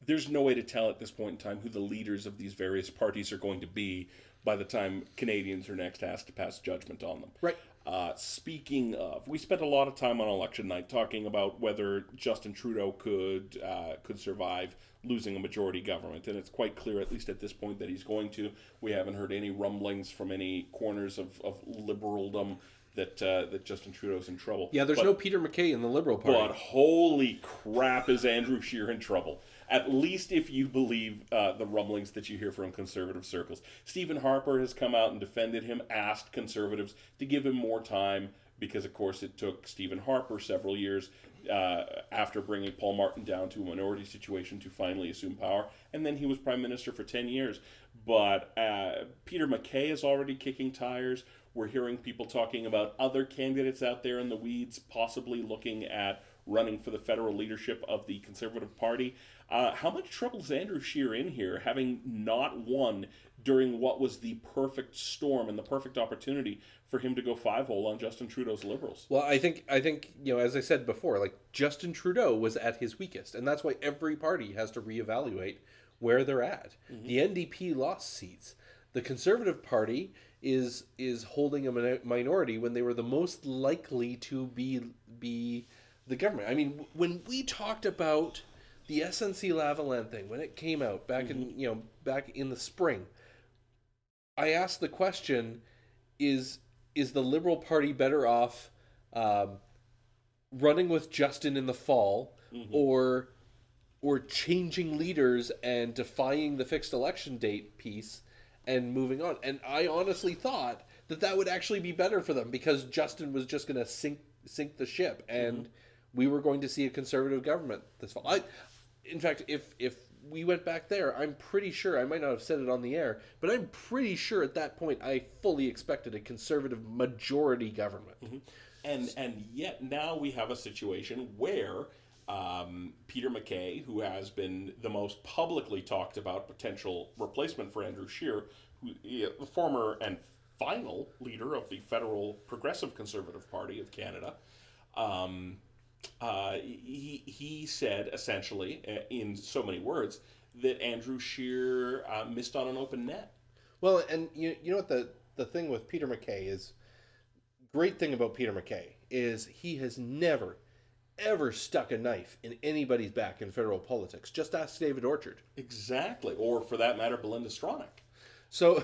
there's no way to tell at this point in time who the leaders of these various parties are going to be by the time Canadians are next asked to pass judgment on them. Right. Uh, speaking of, we spent a lot of time on election night talking about whether Justin Trudeau could uh, could survive losing a majority government, and it's quite clear, at least at this point, that he's going to. We haven't heard any rumblings from any corners of, of liberaldom that uh, that Justin Trudeau's in trouble. Yeah, there's but, no Peter MacKay in the Liberal Party. But holy crap, is Andrew Scheer in trouble? At least if you believe uh, the rumblings that you hear from conservative circles. Stephen Harper has come out and defended him, asked conservatives to give him more time, because, of course, it took Stephen Harper several years uh, after bringing Paul Martin down to a minority situation to finally assume power. And then he was prime minister for ten years. But uh, Peter MacKay is already kicking tires. We're hearing people talking about other candidates out there in the weeds, possibly looking at running for the federal leadership of the Conservative Party. Uh, how much trouble is Andrew Scheer in here, having not won during what was the perfect storm and the perfect opportunity for him to go five-hole on Justin Trudeau's Liberals? Well, I think, I think you know, as I said before, like, Justin Trudeau was at his weakest, and that's why every party has to reevaluate where they're at. Mm-hmm. The N D P lost seats. The Conservative Party is is holding a min- minority when they were the most likely to be be the government. I mean, when we talked about the S N C-Lavalin thing, when it came out back mm-hmm. in you know back in the spring, I asked the question: Is is the Liberal Party better off um, running with Justin in the fall, mm-hmm. or or changing leaders and defying the fixed election date piece and moving on? And I honestly thought that that would actually be better for them, because Justin was just going to sink sink the ship, and mm-hmm. we were going to see a conservative government this fall. I, In fact, if if we went back there, I'm pretty sure, I might not have said it on the air, but I'm pretty sure at that point I fully expected a conservative majority government. Mm-hmm. And and yet now we have a situation where um, Peter MacKay, who has been the most publicly talked about potential replacement for Andrew Scheer, who, the former and final leader of the Federal Progressive Conservative Party of Canada, um, Uh, he he said, essentially, uh, in so many words, that Andrew Scheer uh, missed on an open net. Well, and you you know what the, the thing with Peter MacKay is, great thing about Peter MacKay is he has never, ever stuck a knife in anybody's back in federal politics. Just ask David Orchard. Exactly. Or, for that matter, Belinda Stronach. So,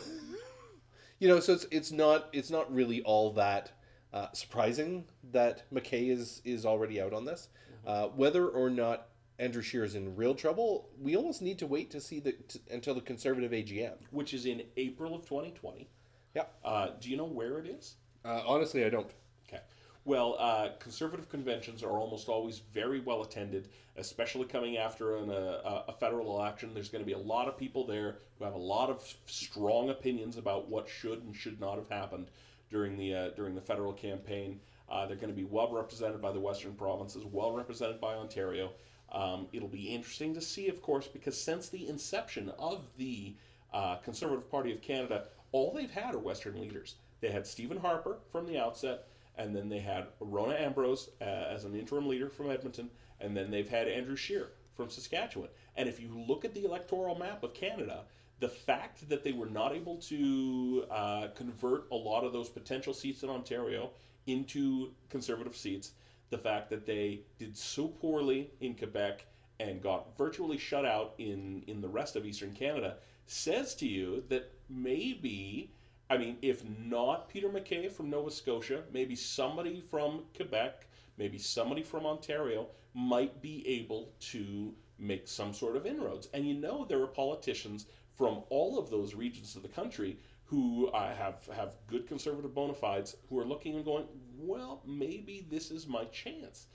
you know, so it's it's not it's not really all that uh, surprising that MacKay is, is already out on this. Mm-hmm. Uh, whether or not Andrew Scheer is in real trouble, we almost need to wait to see the to, until the Conservative A G M. Which is in April of twenty twenty. Yeah. Uh, do you know where it is? Uh, honestly, I don't. Okay. Well, uh, Conservative conventions are almost always very well attended, especially coming after an, uh, a federal election. There's going to be a lot of people there who have a lot of strong opinions about what should and should not have happened during the uh, during the federal campaign. Uh, they're going to be well represented by the Western provinces, well represented by Ontario. Um, it'll be interesting to see, of course, because since the inception of the uh, Conservative Party of Canada, all they've had are Western leaders. They had Stephen Harper from the outset, and then they had Rona Ambrose uh, as an interim leader from Edmonton, and then they've had Andrew Scheer from Saskatchewan. And if you look at the electoral map of Canada, the fact that they were not able to uh, convert a lot of those potential seats in Ontario into Conservative seats, the fact that they did so poorly in Quebec and got virtually shut out in, in the rest of Eastern Canada, says to you that maybe... I mean, if not Peter MacKay from Nova Scotia, maybe somebody from Quebec, maybe somebody from Ontario might be able to make some sort of inroads. And you know there are politicians from all of those regions of the country who uh, have, have good Conservative bona fides who are looking and going, well, maybe this is my chance.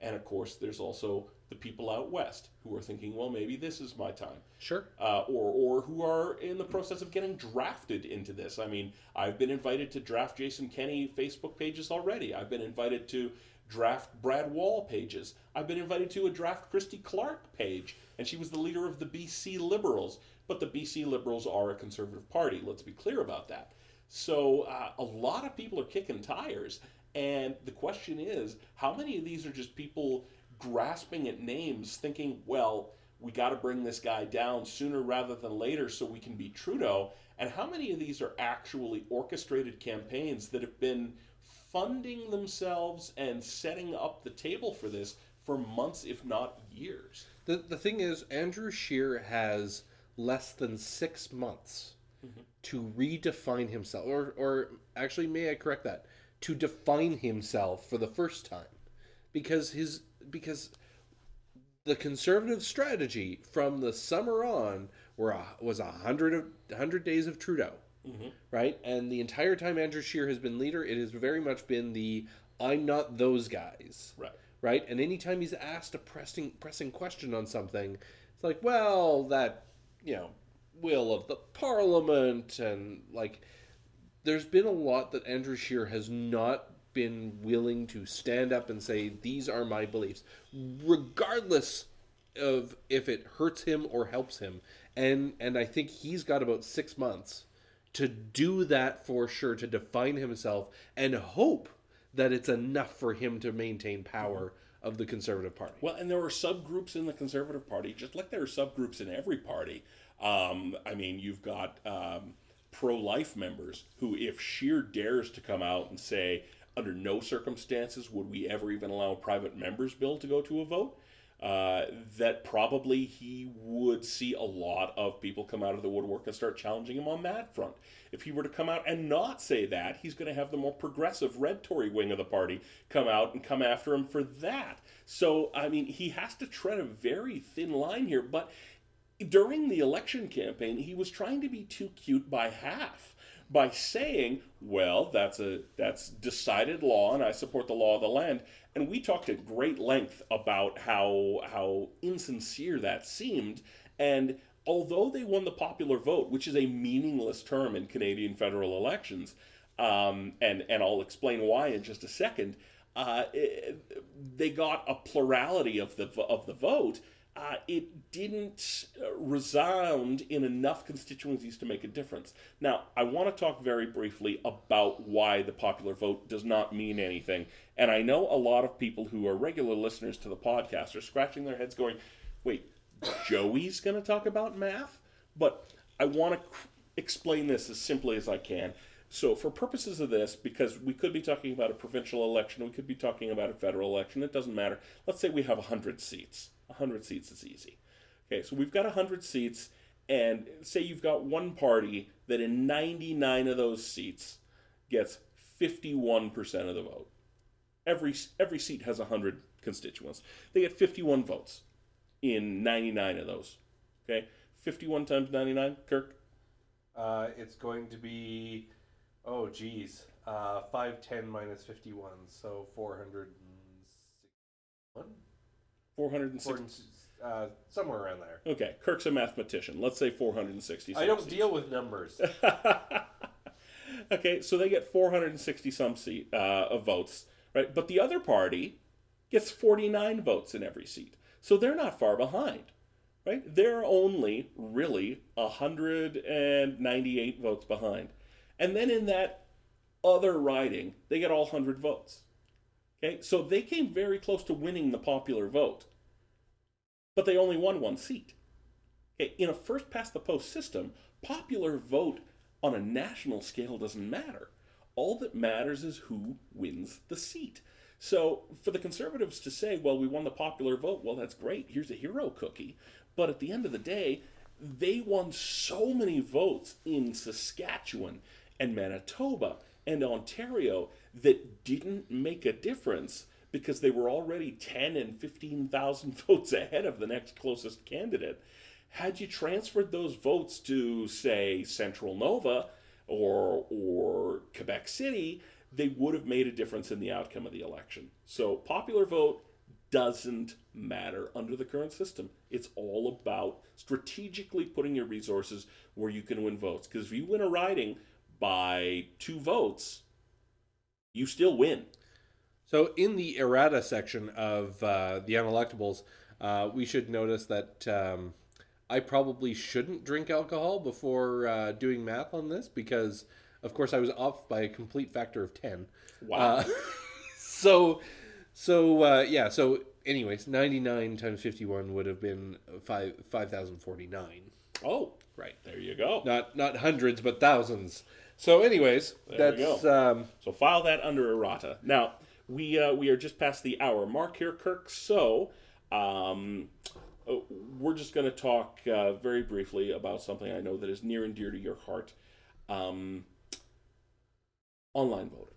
And of course, there's also the people out west who are thinking, well, maybe this is my time. Sure. Uh, or or who are in the process of getting drafted into this. I mean, I've been invited to draft Jason Kenney Facebook pages already. I've been invited to draft Brad Wall pages. I've been invited to a draft Christy Clark page. And she was the leader of the B C Liberals. But the B C Liberals are a Conservative party. Let's be clear about that. So uh, a lot of people are kicking tires. And the question is, how many of these are just people grasping at names thinking, well, we got to bring this guy down sooner rather than later so we can beat Trudeau? And how many of these are actually orchestrated campaigns that have been funding themselves and setting up the table for this for months, if not years? The the thing is, Andrew Scheer has less than six months mm-hmm. to redefine himself, or or actually, may I correct that? to define himself for the first time, because his because the Conservative strategy from the summer on were a, was a hundred of hundred days of Trudeau, mm-hmm. right? And the entire time Andrew Scheer has been leader, it has very much been the "I'm not those guys," right? Right? And anytime he's asked a pressing pressing question on something, it's like, well, that you know, will of the Parliament and like. There's been a lot that Andrew Scheer has not been willing to stand up and say, these are my beliefs, regardless of if it hurts him or helps him. And and I think he's got about six months to do that for sure, to define himself and hope that it's enough for him to maintain power of the Conservative Party. Well, and there are subgroups in the Conservative Party, just like there are subgroups in every party. Um, I mean, you've got... Um, pro-life members who, if Scheer dares to come out and say, under no circumstances would we ever even allow a private member's bill to go to a vote, uh, that probably he would see a lot of people come out of the woodwork and start challenging him on that front. If he were to come out and not say that, he's going to have the more progressive red Tory wing of the party come out and come after him for that. So, I mean, he has to tread a very thin line here, but during the election campaign, he was trying to be too cute by half by saying, well, that's a that's decided law and I support the law of the land. And we talked at great length about how how insincere that seemed. And although they won the popular vote, which is a meaningless term in Canadian federal elections, um, and, and I'll explain why in just a second, uh, it, they got a plurality of the of the vote. Uh, it didn't resound in enough constituencies to make a difference. Now, I want to talk very briefly about why the popular vote does not mean anything. And I know a lot of people who are regular listeners to the podcast are scratching their heads going, wait, Joey's going to talk about math? But I want to cr- explain this as simply as I can. So for purposes of this, because we could be talking about a provincial election, we could be talking about a federal election, it doesn't matter. Let's say we have one hundred seats. one hundred seats is easy. Okay, so we've got one hundred seats, and say you've got one party that in ninety-nine of those seats gets fifty-one percent of the vote. Every every seat has one hundred constituents. They get fifty-one votes in ninety-nine of those. Okay, fifty-one times ninety-nine, Kirk? Uh, it's going to be... Oh, geez. Uh, five ten minus fifty-one, so four hundred sixty-one? four hundred sixty. Uh, somewhere around there. Okay, Kirk's a mathematician. Let's say four hundred sixty-some. I don't seats. Deal with numbers. Okay, so they get four hundred sixty-some seat, uh, of votes, right? But the other party gets forty-nine votes in every seat. So they're not far behind, right? They're only, really, one hundred ninety-eight votes behind. And then in that other riding, they get all one hundred votes. Okay, so they came very close to winning the popular vote, but they only won one seat. Okay, in a first-past-the-post system, popular vote on a national scale doesn't matter. All that matters is who wins the seat. So for the Conservatives to say, well, we won the popular vote, well, that's great, here's a hero cookie. But at the end of the day, they won so many votes in Saskatchewan and Manitoba and Ontario that didn't make a difference because they were already ten and fifteen thousand votes ahead of the next closest candidate. Had you transferred those votes to, say, Central Nova or or Quebec City, they would have made a difference in the outcome of the election. So popular vote doesn't matter under the current system. It's all about strategically putting your resources where you can win votes. Because if you win a riding by two votes, you still win. So in the errata section of uh, the Unelectables, uh, we should notice that um, I probably shouldn't drink alcohol before uh, doing math on this because, of course, I was off by a complete factor of ten. Wow. Uh, so... So, uh, yeah, so anyways, ninety-nine times fifty-one would have been five thousand forty-nine. Oh, right. There you go. Not not hundreds, but thousands. So anyways, there that's... Um, so file that under errata. Now, we uh, we are just past the hour mark here, Kirk, so um, we're just going to talk uh, very briefly about something I know that is near and dear to your heart. Um, online voting.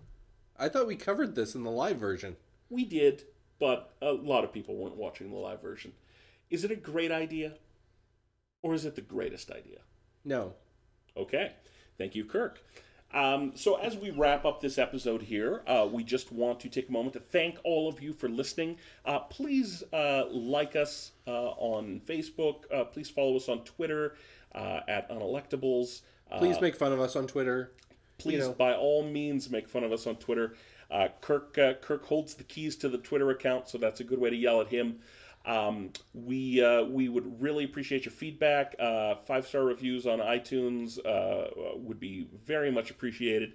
I thought we covered this in the live version. We did, but a lot of people weren't watching the live version. Is it a great idea? Or is it the greatest idea? No. Okay. Thank you, Kirk. Um, so as we wrap up this episode here, uh, we just want to take a moment to thank all of you for listening. Uh, please uh, like us uh, on Facebook. Uh, please follow us on Twitter uh, at Unelectables. Uh, please make fun of us on Twitter. Please, you know. By all means, make fun of us on Twitter. Uh, Kirk uh, Kirk holds the keys to the Twitter account, so that's a good way to yell at him. Um, we uh, we would really appreciate your feedback. Uh, five-star reviews on iTunes uh, would be very much appreciated.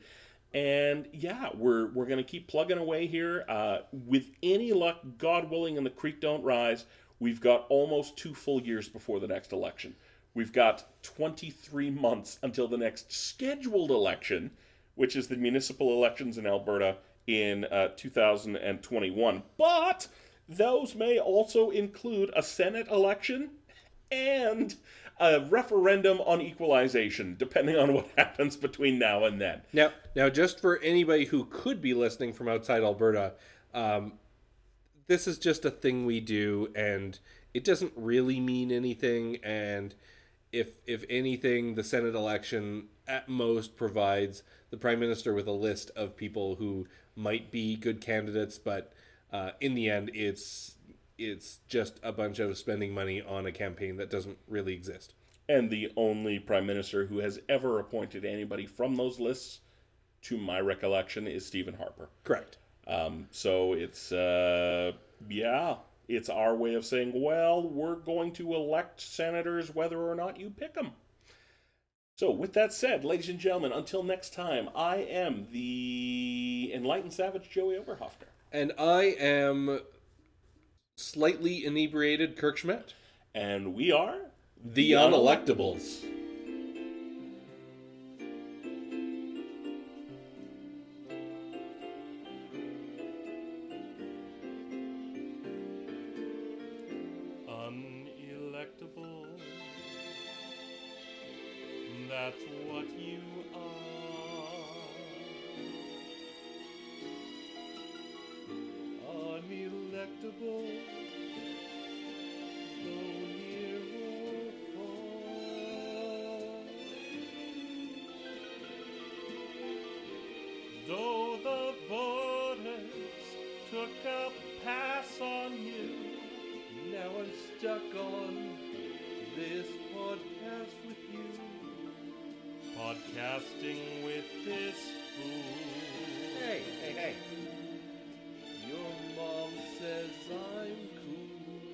And yeah, we're we're going to keep plugging away here. Uh, with any luck, God willing, and the creek don't rise, we've got almost two full years before the next election. We've got twenty-three months until the next scheduled election, which is the municipal elections in Alberta in uh, two thousand twenty-one. But those may also include a Senate election and a referendum on equalization, depending on what happens between now and then. Now, now just for anybody who could be listening from outside Alberta, um, this is just a thing we do, and it doesn't really mean anything. And if if anything, the Senate election at most provides the Prime Minister with a list of people who might be good candidates, but uh, in the end, it's it's just a bunch of spending money on a campaign that doesn't really exist. And the only Prime Minister who has ever appointed anybody from those lists, to my recollection, is Stephen Harper. Correct. Um, so it's, uh, yeah, it's our way of saying, well, we're going to elect senators whether or not you pick them. So, with that said, ladies and gentlemen, until next time, I am the enlightened savage Joey Oberhofner. And I am slightly inebriated Kirk Schmidt. And we are the, the Unelectables. Unelectables. that's what you are. Unelectable, though near or far. Though the voters took a pass on you, now I'm stuck on this podcast with you, podcasting with this fool. Hey, hey, hey. Your mom says I'm cool.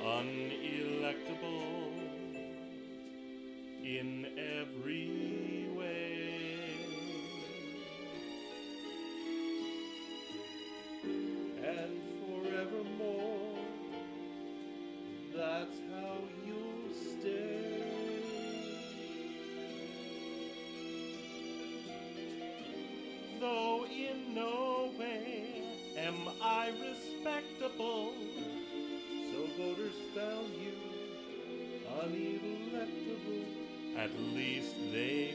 Unelectable in every way. And forevermore, that's how you'll stay. Though in no way am I respectable, so voters found you unelectable. At least they